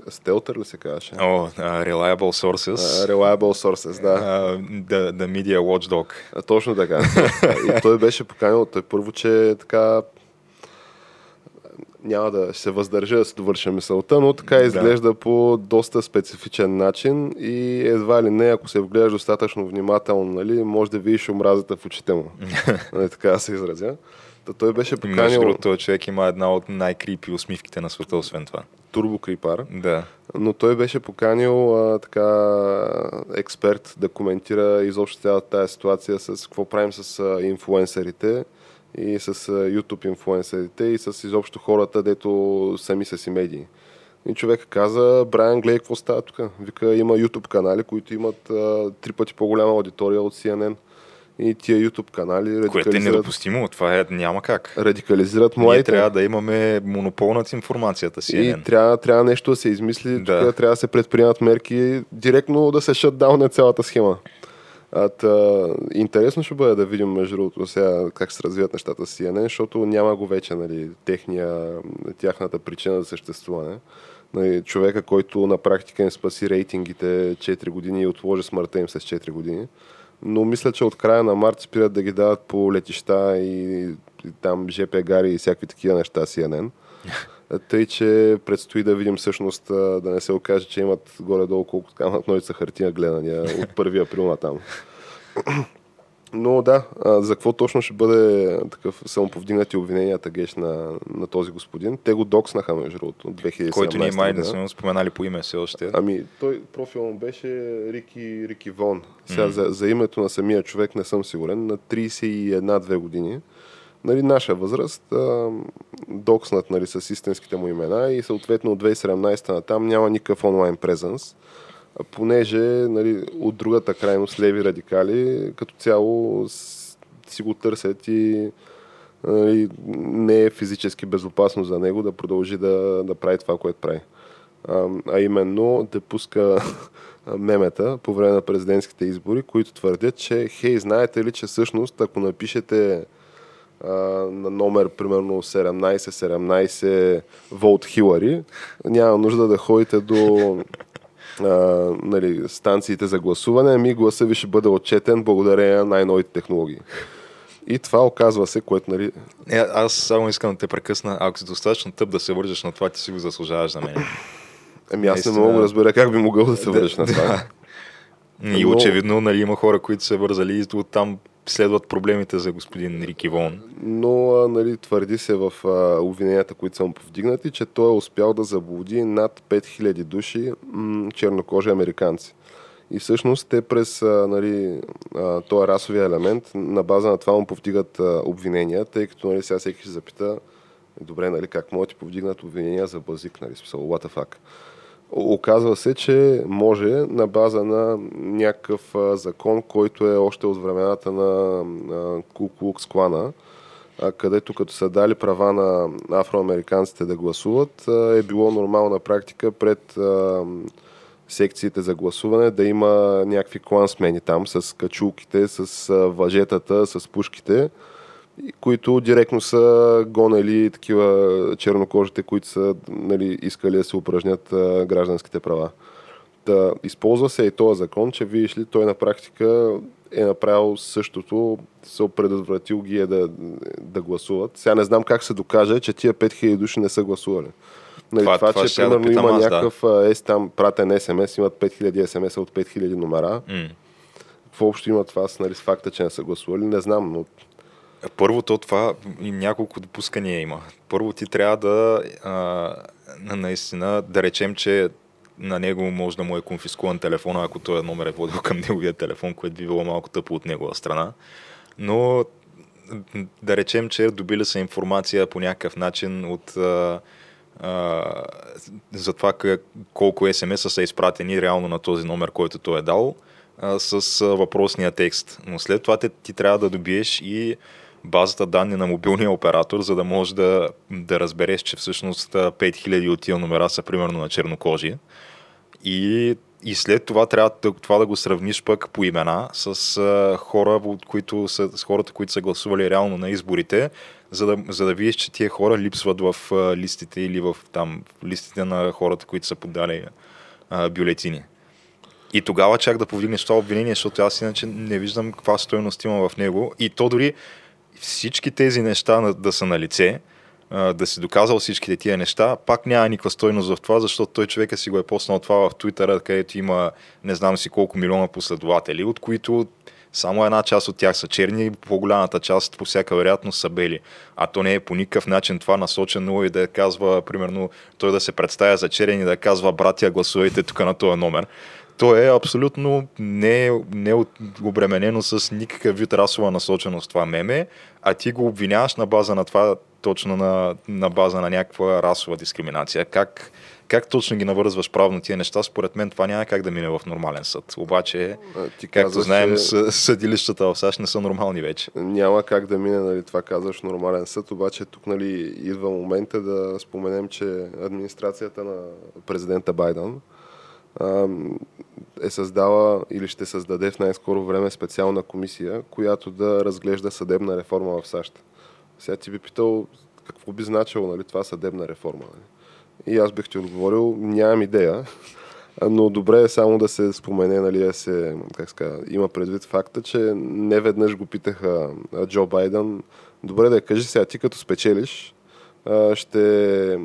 Стелтър ли се казваше? Reliable Sources. Reliable Sources, да. The Media Watchdog. Точно така. И той беше поканил, първо, че така няма да се въздържа да се довърша мисълта, но така изглежда по доста специфичен начин и едва ли не, ако се вгледаш достатъчно внимателно, нали, може да видиш омразата в очите му. Така се изразя. Той беше поканил... Между другото, този човек има една от най-крипи усмивките на света, освен това. Турбокрипар. Да. Но той беше поканил експерт да коментира изобщо цялата тази ситуация с какво правим с инфлуенсърите и с YouTube инфлуенсърите и с изобщо хората, дето сами са си медии. И човек каза: Брайан, гледай какво става тук. Вика, има YouTube канали, които имат 3 пъти по-голяма аудитория от CNN. И тия YouTube канали радикализират... Което е недопустимо, това е, няма как. Радикализират младите. Ние трябва да имаме монопол над информацията си. И трябва нещо да се измисли, да. Трябва да се предприемат мерки, директно да се шътдаунне цялата схема. Интересно ще бъде да видим, между другото, сега как се развият нещата с CNN, защото няма го вече, нали, тяхната причина за съществуване. Нали, човека, който на практика им спаси рейтингите 4 години и отложи смъртта им с 4 години. Но мисля, че от края на март спират да ги дават по летища и там ЖП гари и всякакви такива неща CNN. Тъй, че предстои да видим всъщност, да не се окаже, че имат горе-долу колко камат ножица хартия гледания от 1 април натам. Но да, за какво точно ще бъде такъв самоповдигнати обвиненията, геш, на този господин? Те го докснаха, между другото, 2017. Който ние май не сме споменали по име все още. Ами, той профил му беше Рики Вон. Сега за името на самия човек не съм сигурен. На 31-2 години, нали, наша възраст, докснат, нали, с истинските му имена и съответно от 2017 натам няма никакъв онлайн презенс. Понеже, нали, от другата крайност, леви радикали, като цяло си го търсят и, нали, не е физически безопасно за него да продължи да прави това, което прави. А именно да пуска мемета по време на президентските избори, които твърдят, че хей, знаете ли, че всъщност, ако напишете на номер, примерно 17-17 Волт Хилари, няма нужда да ходите до... нали, станциите за гласуване, ами гласа ви ще бъде отчетен благодарение на най-новите технологии. И това оказва се, което... Нали... Аз само искам да те прекъсна. Ако си достатъчно тъп да се вържеш на това, ти си го заслужаваш за мен. Ами аз не мога да разбера как би могъл да се вържеш на това. Да. И очевидно, нали, има хора, които се вързали и оттам следват проблемите за господин Рики Вон. Но, нали, твърди се в обвиненията, които са му повдигнати, че той е успял да заблуди над 5000 души чернокожи американци. И всъщност те през, нали, този расовия елемент на база на това му повдигат обвинения, тъй като, нали, сега всеки ще запита: добре, нали, как могат да ти повдигнат обвинения за базик, нали, смисъл, what the fuck. Оказва се, че може на база на някакъв закон, който е още от времената на Куклукс клана, където като са дали права на афроамериканците да гласуват, е било нормална практика пред секциите за гласуване да има някакви клансмени там с качулките, с въжетата, с пушките, които директно са гонели такива чернокожите, които са, нали, искали да се упражнят гражданските права. Да, използва се и този закон, че видиш ли, той на практика е направил същото, се предотвратил ги е да гласуват. Сега не знам как се докаже, че тия 5000 души не са гласували. Нали, това че примерно има някакъв там пратен СМС, имат 5000 СМС от 5000 номера. Въобще имат това с, нали, с факта, че не са гласували, не знам, но първото това и няколко допускания има. Първо ти трябва да наистина да речем, че на него може да му е конфискуван телефона, ако този номер е водил към неговия телефон, което би било малко тъпо от негова страна. Но да речем, че добили са информация по някакъв начин от за това колко СМС-а са изпратени реално на този номер, който той е дал, с въпросния текст. Но след това ти трябва да добиеш и базата данни на мобилния оператор, за да можеш да разбереш, че всъщност 5000 от тия номера са примерно на чернокожие. И след това трябва това да го сравниш пък по имена с хората, които са гласували реално на изборите, за да видиш, че тия хора липсват в листите или в листите на хората, които са подали бюлетини. И тогава чак да повдигнеш това обвинение, защото аз иначе не виждам каква стойност има в него. И то дори всички тези неща да са на лице, да си доказал всичките тия неща, пак няма никаква стойност в това, защото той човека си го е поснал това в Твитъра, където има не знам си колко милиона последователи, от които само една част от тях са черни, по-голямата част по всяка вероятност са бели. А то не е по никакъв начин това насочено и да казва, примерно, той да се представя за черен и да казва: братя, гласувайте тук на този номер. То е абсолютно не обременено с никакъв вид расова насоченост това меме, а ти го обвиняваш на база на това, точно на база на някаква расова дискриминация. Как точно ги навързваш правно тия неща? Според мен това няма как да мине в нормален съд. Обаче, както знаем, съдилищата в САЩ не са нормални вече. Няма как да мине, нали, това казваш, нормален съд, обаче тук, нали, идва момента да споменем, че администрацията на президента Байдън е създала или ще създаде в най-скоро време специална комисия, която да разглежда съдебна реформа в САЩ. Сега ти би питал какво би значило, нали, това съдебна реформа. И аз бих ти отговорил, нямам идея, но добре е само да се спомене, нали, има предвид факта, че не веднъж го питаха Джо Байдън: добре, да кажи сега, ти като спечелиш, ще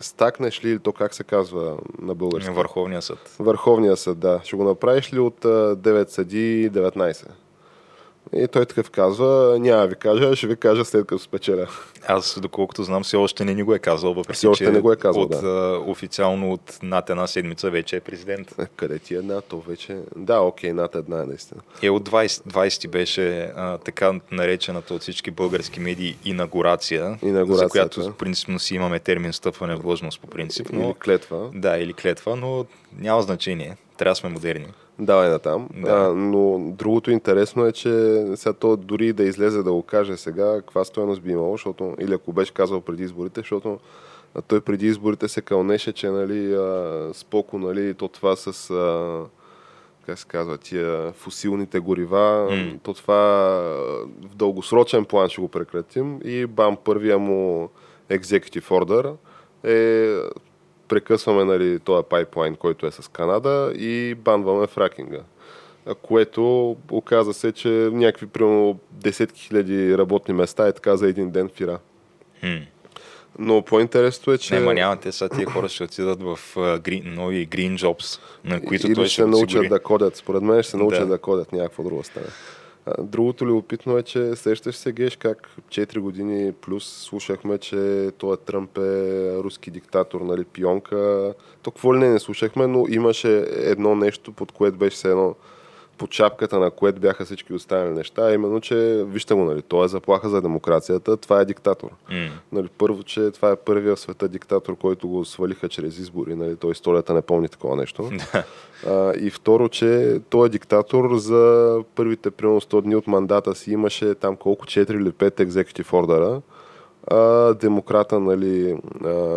стакнеш ли, то как се казва на български? Върховния съд. Върховния съд, да. Ще го направиш ли от 9 съди 19? И той такъв казва: няма ви кажа, ще ви кажа след като спечеля. Аз, доколкото знам, все още не ни го е казал, въпреки че не го е казал, официално от над една седмица вече е президент. Къде ти една, то вече... Да, окей, над една е наистина. От 20 беше така наречената от всички български медии инаугурация, за която принципно си имаме термин стъпване в длъжност по принцип. Или клетва. Да, или клетва, но няма значение. Трябва да сме модерни. Давай натам. Да. Но другото интересно е, че сега то дори да излезе да го каже сега, каква стойност би имало, защото, или ако беше казал преди изборите, защото той преди изборите се кълнеше, че, нали, споко, нали, то това с как се казва, тия фусилните горива, то това в дългосрочен план ще го прекратим, и бам, първия му executive order е: прекъсваме, нали, този пайплайн, който е с Канада, и банваме фракинга. Което оказа се, че някакви примерно десетки хиляди работни места е така за един ден фира. Но по-интересно е, че... Не, нямате, сега тия хора ще отидат в нови green jobs, на които той ще научат да кодят. Според мен ще се научат да кодят, някаква друга стане. Другото любопитно е, че сещаш се, Геш, как 4 години плюс слушахме, че той Тръмп е руски диктатор, нали, пионка. То какво ли не слушахме, но имаше едно нещо, под което беше все едно, под шапката на което бяха всички останали неща, именно, че вижте го, нали, той е заплаха за демокрацията, това е диктатор. Нали, първо, че това е първия в света диктатор, който го свалиха чрез избори, нали, той историята не помни такова нещо. И второ, че той е диктатор за първите примерно 100 дни от мандата си, имаше там колко 4 или 5 екзекутив ордера. Демократа, нали,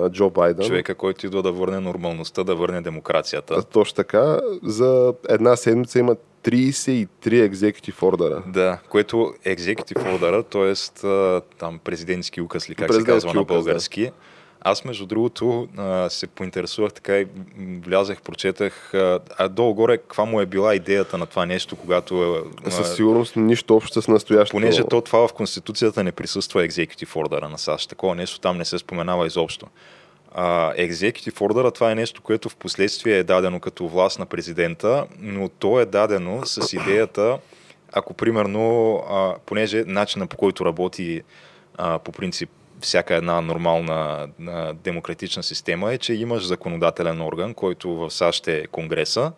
Джо Байдън. Човека, който идва да върне нормалността, да върне демокрацията. Точно така. За една седмица има 33 executive ордера. Да, което executive ордера, т.е. там президентски указ, ли, как президентски се казва на български. Да. Аз, между другото, се поинтересувах така и влязах, прочетах, долу-горе каква му е била идеята на това нещо, когато... Със сигурност нищо общо с настоящото. Понеже това в Конституцията не присъства executive order на САЩ. Такова нещо там не се споменава изобщо. Executive order, това е нещо, което в последствие е дадено като власт на президента, но то е дадено с идеята, ако примерно, понеже начина, по който работи по принцип всяка една нормална демократична система, е, че имаш законодателен орган, който в САЩ е Конгреса,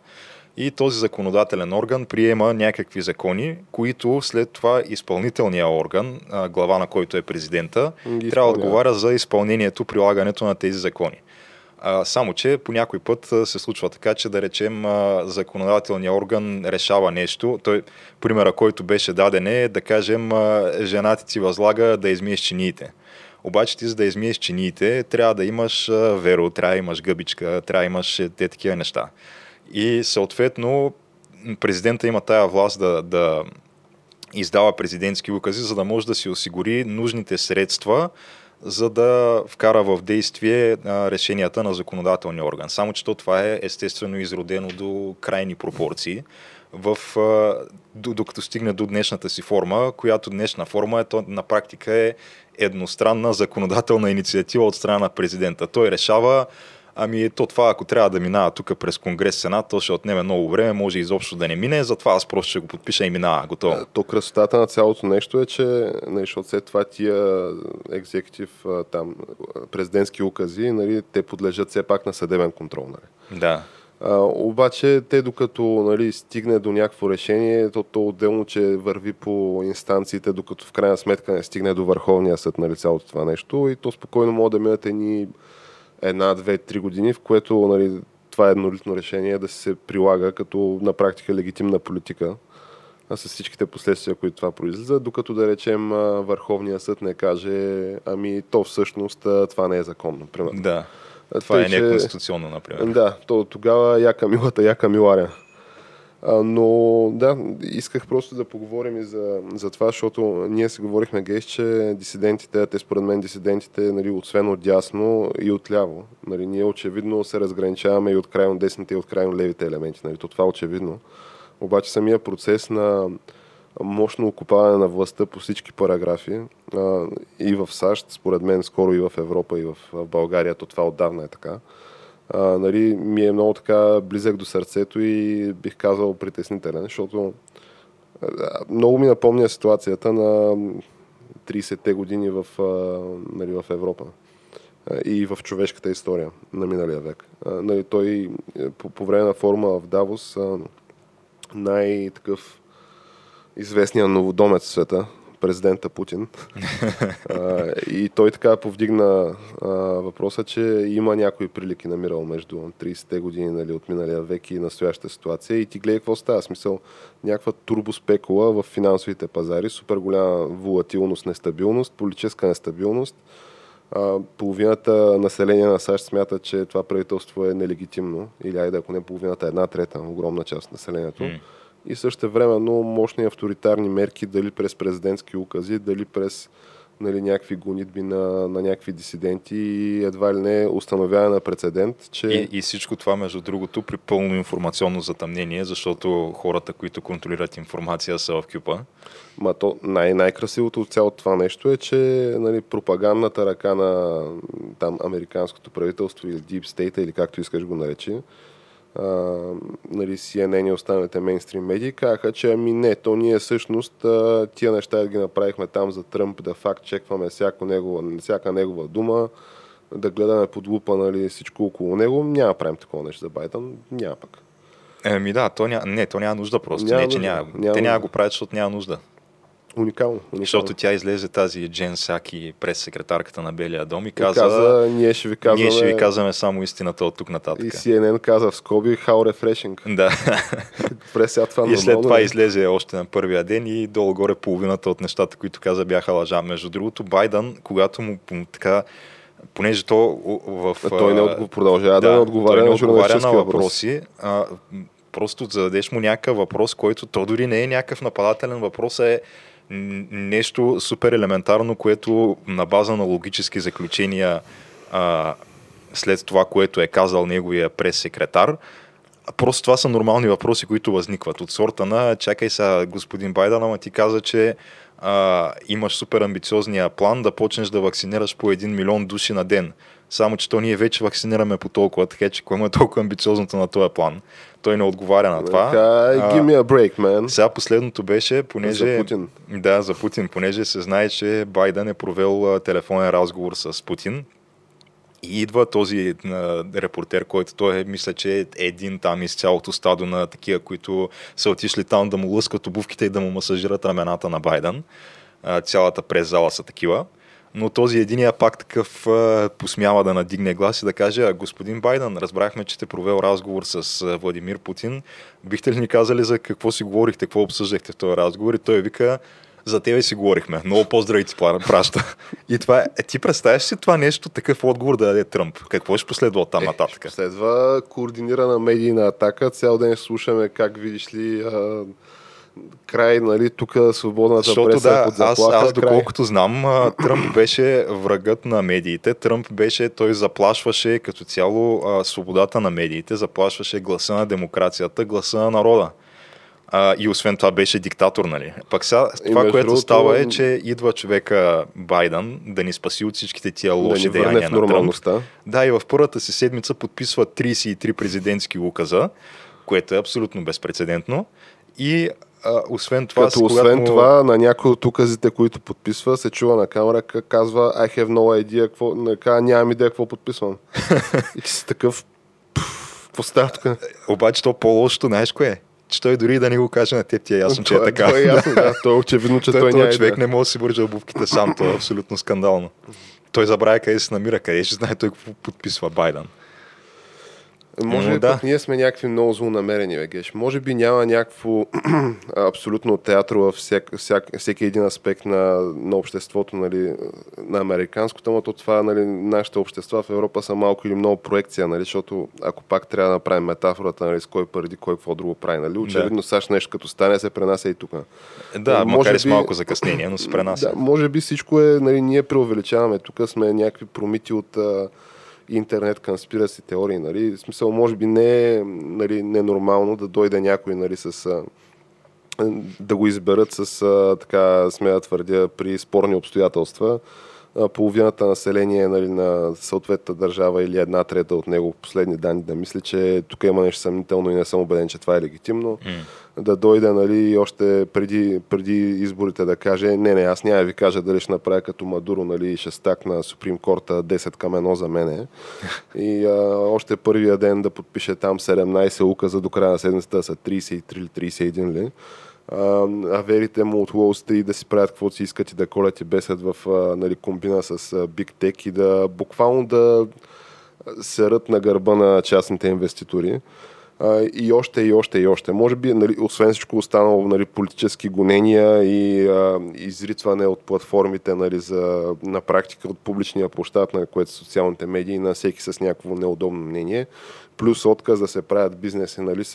и този законодателен орган приема някакви закони, които след това изпълнителният орган, глава на който е президента, трябва да отговаря за изпълнението, прилагането на тези закони. Само че по някой път се случва така, че да речем законодателният орган решава нещо. Той, примера, който беше даден е, да кажем, жената ти възлага да измиеш чиниите. Обаче ти, за да измиеш чиниите, трябва да имаш веро, трябва да имаш гъбичка, трябва да имаш те такива неща. И съответно президента има тая власт да издава президентски укази, за да може да си осигури нужните средства, за да вкара в действие решенията на законодателния орган. Само че това е естествено изродено до крайни пропорции, докато стигне до днешната си форма, която днешна форма е, то на практика е едностранна законодателна инициатива от страна на президента. Той решава, това ако трябва да минава тук през Конгрес, Сенат, то ще отнеме много време, може изобщо да не мине, затова аз просто ще го подпиша и минава, готово. То красотата на цялото нещо е, че защото след това тия екзекутив, там, президентски укази, нали, те подлежат все пак на съдебен контрол. Нали. Да. Обаче те докато стигне до някакво решение, то отделно, че върви по инстанциите, докато в крайна сметка не стигне до Върховния съд, цялото това нещо, и то спокойно може да минат една, две, три години, в което това е еднолично решение да се прилага като на практика легитимна политика, с всичките последствия, които това произлиза, докато да речем Върховния съд не каже, то всъщност това не е законно. Примерно. Да. Това е неконституционно, например. Да, то тогава яка миларя. Но да, исках просто да поговорим и за това, защото ние си говорихме, Гейс, че дисидентите, освен от дясно и от ляво. Ние очевидно се разграничаваме и от крайно десните, и от крайно левите елементи. То това е очевидно. Обаче самия процес на мощно окупаване на властта по всички параграфи и в САЩ, според мен скоро и в Европа, и в България, то това отдавна е така. Ми е много така близък до сърцето и бих казал притеснителен, защото много ми напомня ситуацията на 30-те години в Европа и в човешката история на миналия век. Той по време на форума в Давос, най-такъв известният новодомец в света, президента Путин. И той така повдигна въпроса, че има някои прилики на мирал между 30-те години от миналия век и настоящата ситуация. И ти гледай какво става. Смисъл, някаква турбоспекула в финансовите пазари, супер голяма волатилност, нестабилност, политическа нестабилност. Половината население на САЩ смята, че това правителство е нелегитимно. Или айде, ако не половината, една трета, огромна част от населението. И същевременно мощни авторитарни мерки, дали през президентски укази, дали през някакви гонитби на някакви дисиденти и едва ли не установяване на прецедент, че... И всичко това, между другото, при пълно информационно затъмнение, защото хората, които контролират информация, са в кюпа. Най-красивото от цялото това нещо е, че пропагандната ръка на американското правителство или Deep State, или както искаш го наречи, CNN и останалите мейнстрим медии казаха, че то ние всъщност тия неща ги направихме там за Тръмп, да факт чекваме всяка негова дума, да гледаме под лупа всичко около него, няма правим такова нещо за Байдън, няма пък. То няма нужда просто, те няма го правят, защото няма нужда. Уникално. Защото тя излезе тази Джен Саки, прес-секретарката на Белия дом, и каза, ние ще ви казваме само истината от тук нататък. И CNN каза в скоби, how refreshing. Да. И след това излезе още на първия ден и долу-горе половината от нещата, които каза, бяха лъжа. Между другото, Байдън, когато му така, понеже той не продължава да не отговаря на въпроси, просто зададеш му някакъв въпрос, който то дори не е някакъв нападателен въпрос, а е нещо супер елементарно, което на база на логически заключения след това, което е казал неговия прес-секретар, просто това са нормални въпроси, които възникват от сорта на чакай сега, господин Байдън, ама ти каза, че имаш супер амбициозния план да почнеш да вакцинираш по 1 милион души на ден. Само че то ние вече вакцинираме по толкова, така че кой му е толкова амбициозното на този план? Той не отговаря на това. Give me a break, man. Сега последното беше, понеже... За Путин. Да, за Путин, понеже се знае, че Байдън е провел телефонен разговор с Путин. И идва този репортер, който той мисля, че е един там из цялото стадо на такива, които са отишли там да му лъскат обувките и да му масажират рамената на Байдън. Цялата през зала са такива. но този единия пак такъв посмява да надигне глас и да каже: господин Байдън, разбрахме, че сте провел разговор с Владимир Путин. Бихте ли ни казали за какво си говорихте, какво обсъждахте в този разговор? И той вика: за тебе си говорихме. Много поздравите праща. И това е, ти представяш си това нещо, такъв отговор да даде Тръмп? Какво ще последва от там нататък? Следва координирана медийна атака. Цял ден слушаме как, видиш ли, край, нали, тук свободната преса е под заплаха. Аз доколкото знам, Тръмп беше врагът на медиите. Тръмп беше, той заплашваше като цяло свободата на медиите, заплашваше гласа на демокрацията, гласа на народа. И освен това беше диктатор, нали? Пак сега, това, което става е, че идва човека Байдън да ни спаси от всичките тия лоши деяния на Тръмп. Да, и в първата си седмица подписва 33 президентски указа, което е абсолютно безпрецедентно. И освен това... Като освен това, на някои от указите, които подписва, се чува на камера, как казва: I have no idea, нямам идея какво подписвам. И ти си такъв... Поставка. Обаче то по-лошото, знаеш кое е? Че той дори да не го каже на теб, ти е ясно, че е така. Той е ясно, да. Той е очевидно, че той няма. Човек не може да си бържа обувките сам, това е абсолютно скандално. Той забравя къде се намира, къде ще знае той какво подписва Байдън. Може би да. Ние сме някакви много злонамерени, Вегеш. Може би няма някакво абсолютно театро във всеки един аспект на обществото, нали, на американското, но това, нали, нашите общества в Европа са малко или много проекция, нали, защото ако пак трябва да направим метафората, нали, с кой пърди, кой какво друго прави, нали, очевидно да. САЩ нещо като стане, се пренася и тук. Да, макар и с малко закъснение, но се пренася. Да, може би всичко е, нали, ние преувеличаваме, тук сме някакви промити от... интернет конспираси теории, нали? В смисъл, може би не е, нали, ненормално да дойде някой, нали, с... да го изберат с, така, смея да твърдя, при спорни обстоятелства. Половината население, нали, на съответната държава или една трета от него, последни данни, да мисли, че тук има нещо съмнително и не съм убеден, че това е легитимно. Да дойде, нали, още преди изборите да каже: не, аз няма ви кажа дали ще направя като Мадуро, нали, ще стакна Суприм Корта 10 камено за мене. И още първия ден да подпише там 17 указа, до края на седмицата са 33 или 31 ли. Аверите му от Уолстрийт да си правят каквото си искат и да колят и бесят в, нали, комбина с Big Tech и да буквално да серат на гърба на частните инвеститори. И още, и още, и още. Може би, нали, освен всичко останало, нали, политически гонения и изритване от платформите, нали, на практика от публичния площад, на което социалните медии, на всеки с някакво неудобно мнение, плюс отказ да се правят бизнеси, нали,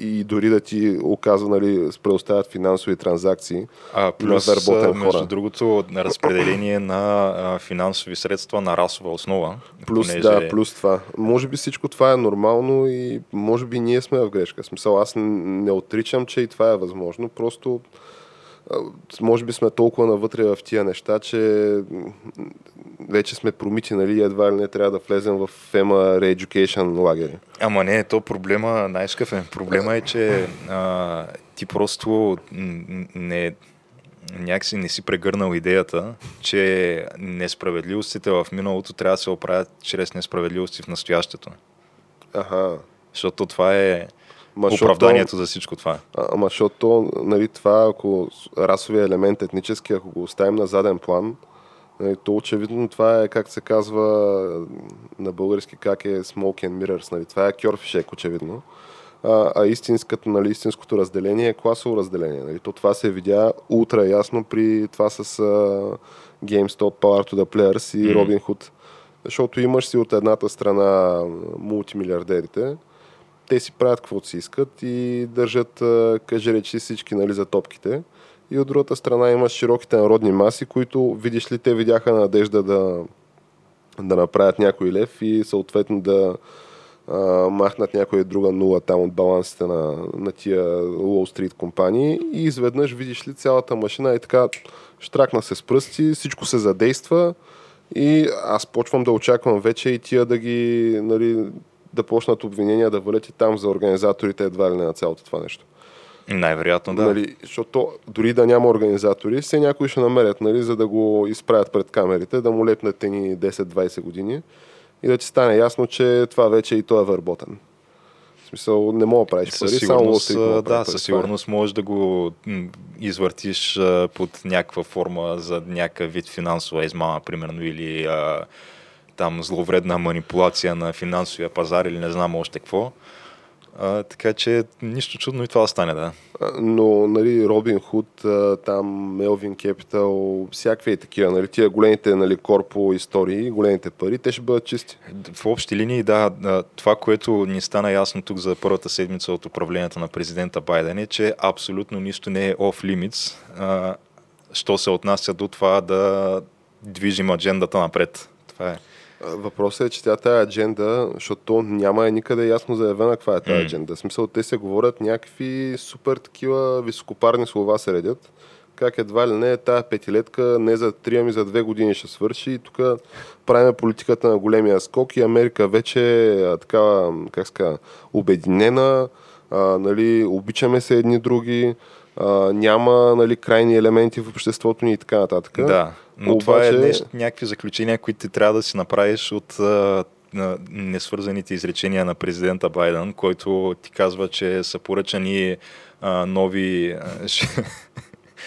и дори да ти оказва, нали, предоставят финансови транзакции. Плюс, между другото, на разпределение на финансови средства на расова основа. Плюс това. Може би всичко това е нормално и може би ние сме в грешка. Смисъл, аз не отричам, че и това е възможно. Просто може би сме толкова навътре в тия неща, че вече сме промити, нали, едва ли не трябва да влезем в фема re-education лагери. Ама не, то проблема, най-скъв е. Проблема е, че ти просто някакси не си прегърнал идеята, че несправедливостите в миналото трябва да се оправят чрез несправедливости в настоящето. Аха. Защото това е оправданието за всичко това. Ама защото, нали, това, ако расовия елемент, етнически, ако го оставим на заден план, нали, то очевидно това е, как се казва на български, как е smoke and mirrors. Нали, това е кьорфишек, очевидно. Нали, истинското разделение е класово разделение. Нали, то това се видя ултра ясно при това с GameStop, Power to the Players и Robinhood. Защото имаш си от едната страна мултимилиардерите, те си правят каквото си искат и държат, каже речи, всички, нали, за топките. И от другата страна имаш широките народни маси, които, видиш ли, те видяха надежда да направят някой лев и съответно да махнат някоя друга нула там от балансите на тия Wall Street компании и изведнъж, видиш ли, цялата машина е така штракна се с пръсти, всичко се задейства и аз почвам да очаквам вече и тия да ги, нали, да почнат обвинения да валят и там за организаторите едва ли не на цялото това нещо. Най-вероятно да. Нали, защото дори да няма организатори, все някои ще намерят, нали, за да го изправят пред камерите, да му лепнат ни 10-20 години и да ти стане ясно, че това вече и той е върботен. смисъл, не мога да правиш пари, само лоси. Да, със сигурност можеш да го извъртиш под някаква форма за някакъв вид финансова измама, примерно, или там зловредна манипулация на финансовия пазар или не знам още какво. Така че нищо чудно и това да стане, да. Но, нали, Robinhood, там Melvin Capital, всякакви такива, нали, тия големите, нали, корпо истории, големите пари, те ще бъдат чисти. В общи линии, да, това, което ни стана ясно тук за първата седмица от управлението на президента Байдън е, че абсолютно нищо не е off-limits, що се отнася до това да движим аджендата напред. Това е. Въпросът е, че тя тая адженда, защото няма никъде ясно заявена каква е тая адженда. В смисъл, те се говорят някакви супер такива високопарни слова се редят. Как едва ли не, тая петилетка не за 3, ами за 2 години ще свърши и тук правим политиката на големия скок и Америка вече е такава, как ска, обединена, нали, обичаме се едни други, няма, нали, крайни елементи в обществото ни и така нататък. Да. Но обаче... това е някакви заключения, които ти трябва да си направиш от несвързаните изречения на президента Байдън, който ти казва, че са поръчани нови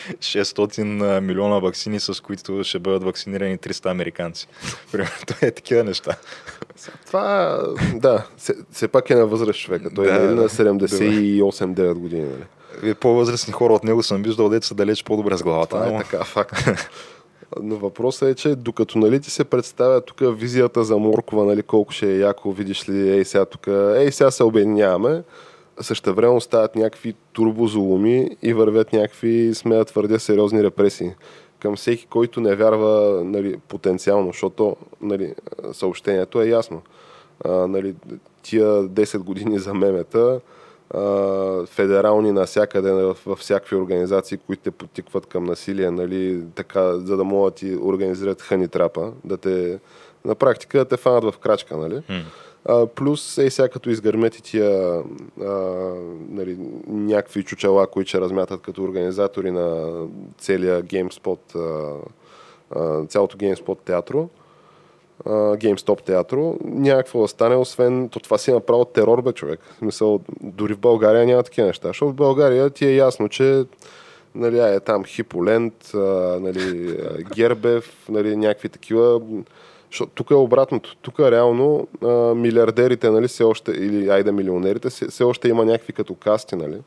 600 милиона ваксини, с които ще бъдат вакцинирани 300 американци. Това е такива неща. Това, да, все пак е на възраст човека. Той е на 78-9 години. Нали? По-възрастни хора от него съм виждал, деца далеч по-добре с главата. Това е така, факт. Но въпросът е, че докато, нали, ти се представя тук визията за Моркова, нали, колко ще е яко, видиш ли, ей сега тук, ей сега се обединяваме, същевременно стават някакви турбозоломи и вървят някакви, смея твърдя, сериозни репресии към всеки, който не вярва, нали, потенциално, защото, нали, съобщението е ясно. Нали, тия 10 години за мемета, федерални навсякъде, във всякакви организации, които те подтикват към насилие, нали, така, за да могат да ти организират хъни трапа, да те, на практика, да те фанат в крачка, нали. Плюс е сега като изгърмете тия, нали, някакви чучела, които ще размятат като организатори на целия GameSpot, цялото GameSpot театро, GameStop театро, няма какво да стане, освен то това си направо терор, бе, човек. Мисъл, дори в България няма такива неща, защото в България ти е ясно, че, нали, е там Хиполент, нали, Гербев, нали, някакви такива. Тук е обратното. Тук реално милиардерите, нали, все още, или айде милионерите, все още има някакви като касти, нали.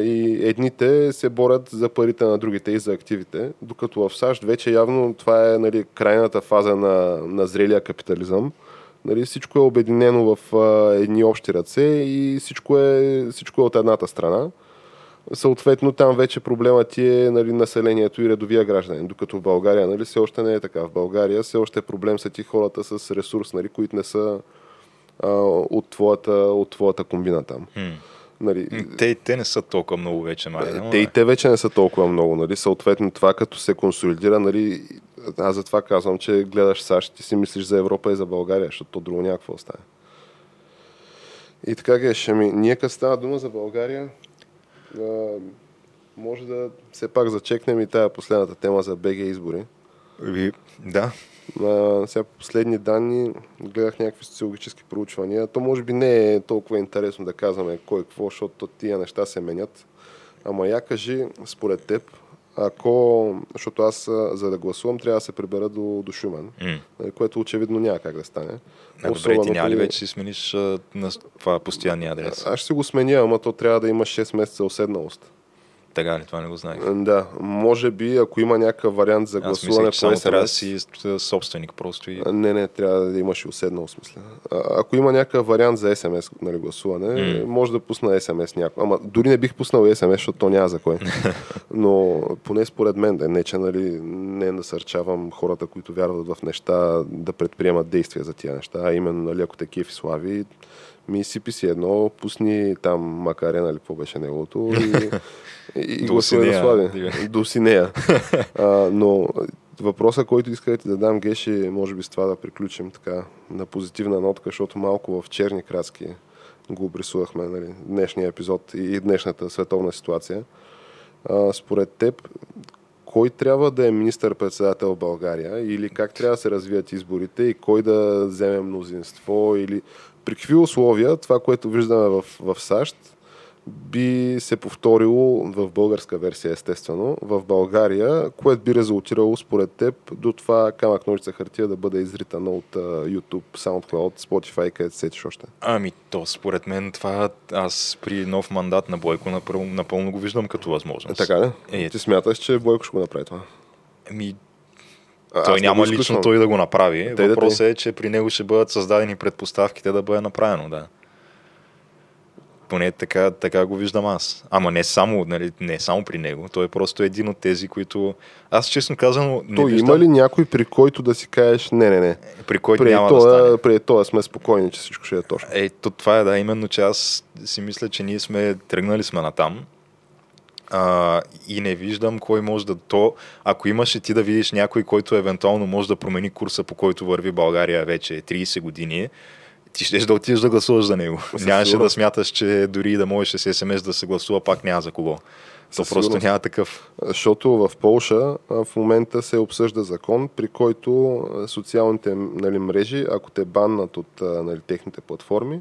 И едните се борят за парите на другите и за активите, докато в САЩ вече явно това е, нали, крайната фаза на зрелия капитализъм. Нали, всичко е обединено в едни общи ръце и всичко е от едната страна. Съответно там вече проблемът ти е, нали, населението и редовия гражданин, докато в България, нали, все още не е така. В България все още е проблем са ти хората с ресурс, нали, които не са от твоята комбина там. Нали, те и те не са толкова много вече. Те вече не са толкова много. Нали, съответно това като се консолидира, нали, аз затова казвам, че гледаш САЩ, ти си мислиш за Европа и за България, защото друго някакво остане. И така, геш, ние като става дума за България, може да все пак зачекнем и тая последната тема за БГ избори. Да. Сега последни данни, гледах някакви социологически проучвания. То може би не е толкова интересно да казваме кой какво, защото тия неща се менят. Ама я кажи, според теб, защото аз, за да гласувам, трябва да се прибера до Шумен, което очевидно няма как да стане. Добре, ти няма ли вече си смениш на това постоянния адрес? Аз ще го сменя, ама то трябва да има 6 месеца уседналост. Така ли, това не го знаех. Да, може би, ако има някакъв вариант за гласуване... Аз мисля, че трябва да си собственик просто и... Не, трябва да имаш и уседнал смисъл. Ако има някакъв вариант за СМС, нали, гласуване, може да пусна СМС някой. Ама дори не бих пуснал СМС, защото то няма за кой. Но поне според мен, не че, нали, не насърчавам хората, които вярват в неща, да предприемат действия за тия неща, а именно, нали, ако те кефи слави, ми сипи си едно, пусни там Макарена, или какво беше неговото, и гласувай да слави. До синея. Но въпросът, който искате да дам, Геши, може би с това да приключим така на позитивна нотка, защото малко в черни краски го обрисувахме, нали, днешния епизод и днешната световна ситуация. Според теб, кой трябва да е министър-председател в България или как трябва да се развият изборите и кой да вземе мнозинство или при какви условия това, което виждаме в САЩ, би се повторило в българска версия, естествено, в България, което би резултирало според теб до това камък, ножица, хартия да бъде изритана от YouTube, SoundCloud, Spotify, където сетиш още? Ами то, според мен, това аз при нов мандат на Бойко напълно го виждам като възможност. Така ли? Ти смяташ, че Бойко ще го направи това? Ами... Той няма лично той да го направи. Въпросът е, че при него ще бъдат създадени предпоставките да бъде направено, да. Поне така го виждам аз. Ама не само при него. Той е просто един от тези, които... Аз честно казано... Той виждам... Има ли някой, при който да си кажеш не? При който няма това, да стане. При това сме спокойни, че всичко ще е точно. Ето това е, да. Именно, че аз си мисля, че ние тръгнали сме натам. И не виждам кой може да то. Ако имаше ти да видиш някой, който евентуално може да промени курса, по който върви България вече 30 години, ти щеш да отидеш да гласуваш за него. Нямаше да смяташ, че дори да можеш с СМС да се гласува, пак няма за кого. То просто няма такъв. Защото в Полша в момента се обсъжда закон, при който социалните мрежи, ако те баннат от техните платформи,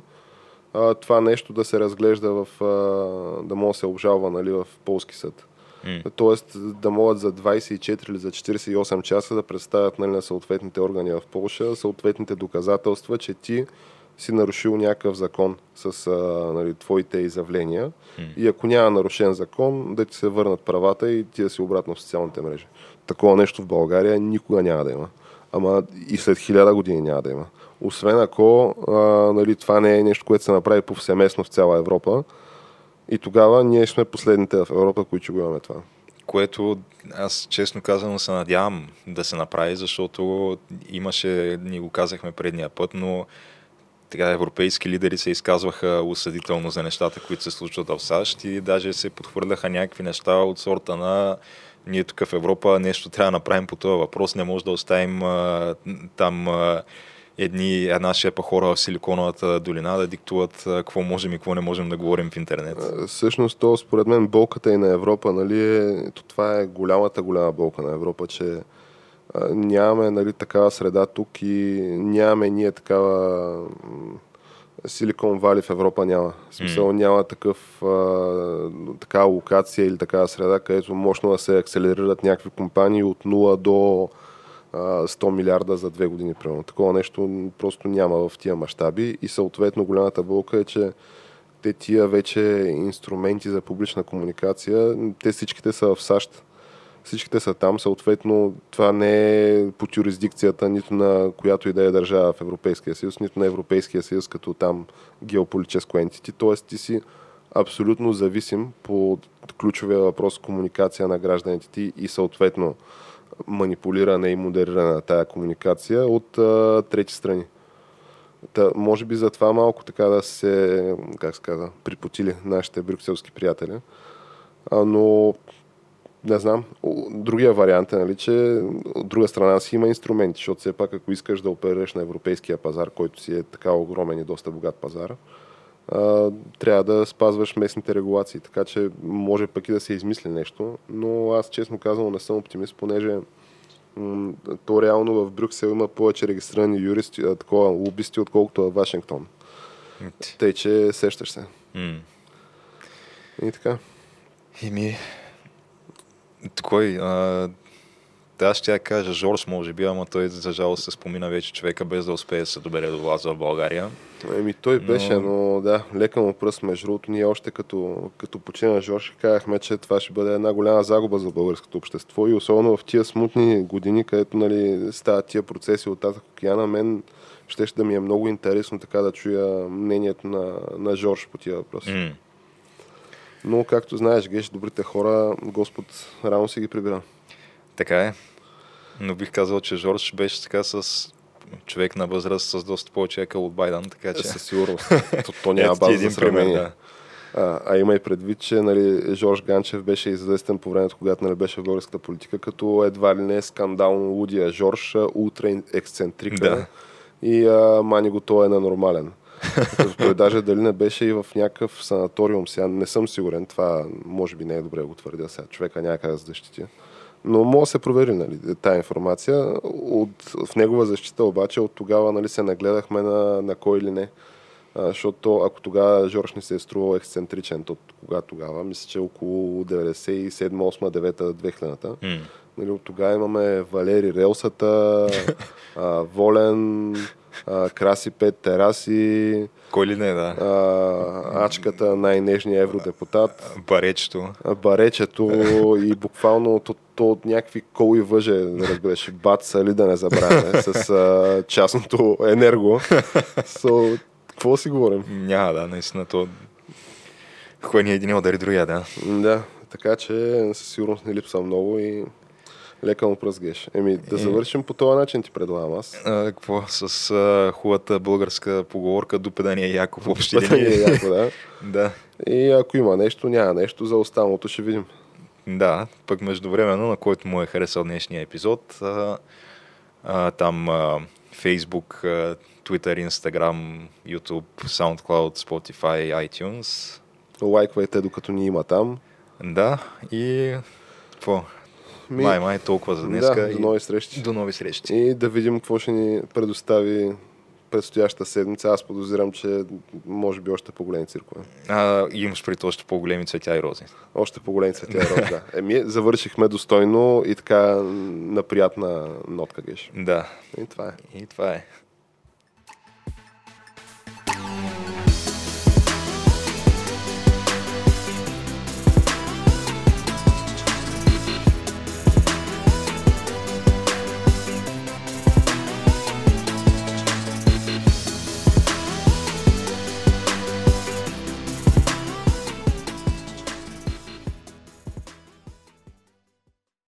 това нещо да се разглежда да може да се обжалва в полски съд. Тоест да могат за 24 или за 48 часа да представят на съответните органи в Полша съответните доказателства, че ти си нарушил някакъв закон с твоите изявления и ако няма нарушен закон, да ти се върнат правата и ти да си обратно в социалните мрежи. Такова нещо в България никога няма да има. Ама и след 1000 години няма да има. Освен ако това не е нещо, което се направи повсеместно в цяла Европа, и тогава ние сме последните в Европа, които го имаме това. Което аз честно казано се надявам да се направи, защото имаше, ние го казахме предния път, но така европейски лидери се изказваха осъдително за нещата, които се случват в САЩ и даже се подхвърляха някакви неща от сорта на ние тук в Европа нещо трябва да направим по този въпрос, не може да оставим там... една шепа хора в Силиконовата долина да диктуват какво можем и какво не можем да говорим в интернет. Всъщност, то според мен болката и на Европа, това е голяма болка на Европа, че нямаме такава среда тук и нямаме ние такава Силикон Вали в Европа няма. В смисъл няма такава локация или такава среда, където мощно да се акселерират някакви компании от 0 до 100 милиарда за 2 години, примерно. Такова нещо просто няма в тия мащаби и съответно голямата болка е, че тия вече инструменти за публична комуникация, те всичките са в САЩ. Всичките са там, съответно това не е под юрисдикцията нито на която и да е държава в Европейския съюз, нито на Европейския съюз като там геополитическо ентити, т.е. ти си абсолютно зависим по ключовия въпрос комуникация на гражданите и съответно манипулиране и модериране на тая комуникация от трети страни. Може би за това малко така да се, припотили нашите брюкселски приятели. Но не знам, другия вариант е, че от друга страна си има инструменти, защото все пак ако искаш да оперираш на европейския пазар, който си е така огромен и доста богат пазар, трябва да спазваш местните регулации, така че може пък и да се измисли нещо, но аз честно казвам не съм оптимист, понеже то реално в Брюксел има повече регистрирани юристи, лобисти, отколкото в Вашингтон. Тъй, че сещаш се. И така. Аз ще я кажа Жорж, може би, ама той за жалост се спомина вече човека без да успее да се добере до власт в България. Той беше, но да, лека му пръст между другото. Ние още като почина Жорж казахме, че това ще бъде една голяма загуба за българското общество и особено в тия смутни години, където стават тия процеси от татък океана, мен ще ми е много интересно така да чуя мнението на Жорж по тия въпроси. Но както знаеш, Геш, добрите хора, Господ рано си ги прибира. Така е, но бих казал, че Жорж беше така с човек на възраст с доста повече екъл от Байдън, така че... Със сигурност, то няма база за сравнение. Да. А има и предвид, че Жорж Ганчев беше известен по времето, когато беше в българската политика, като едва ли не скандално лудия Жорж, ултра ексцентрика и мани го той е ненормален. Той даже дали не беше и в някакъв санаториум, сега не съм сигурен, това може би не е добре да го твърдя сега, човека някак да защити. Но може да се провери, нали, тая информация. В негова защита обаче от тогава, нали, се нагледахме на кой или не. Защото ако тогава Жорж не се е струвал ексцентричен, то кога тогава? Мисля, че около 97-8-9-2000-та. Нали, от тогава имаме Валери Релсата, Волен, Краси Пет Тераси. Кой ли не, да? Ачката, най-нежният евродепутат. Баречето и буквално то от някакви коли въже, разбираш, баца ли да не забравяме, с частното енерго. Какво си говорим? Няма, да, наистина то... Кой ни е един удари другия, да. Да, така че със сигурност не липсва много и лека му пръзгеш. Да завършим по този начин, ти предлагам аз. Какво? С хубавата българска поговорка "Допедания яко" въобще. Допедания яко, да. Да. И ако има нещо, няма нещо, за останалото ще видим. Да, пък междувременно, на който му е харесал днешния епизод, там Facebook, Twitter, Instagram, YouTube, SoundCloud, Spotify, iTunes. Лайквайте, докато ни има там. Да, и какво? Май толкова за днеска. Да, до нови срещи. И да видим какво ще ни предостави предстоящата седмица. Аз подозирам, че може би още по-големи циркове. Имаш пред още по-големи цветя и рози. Още по-големи цветя и рози, да. Завършихме достойно и така на приятна нотка, геш. Да. И това е.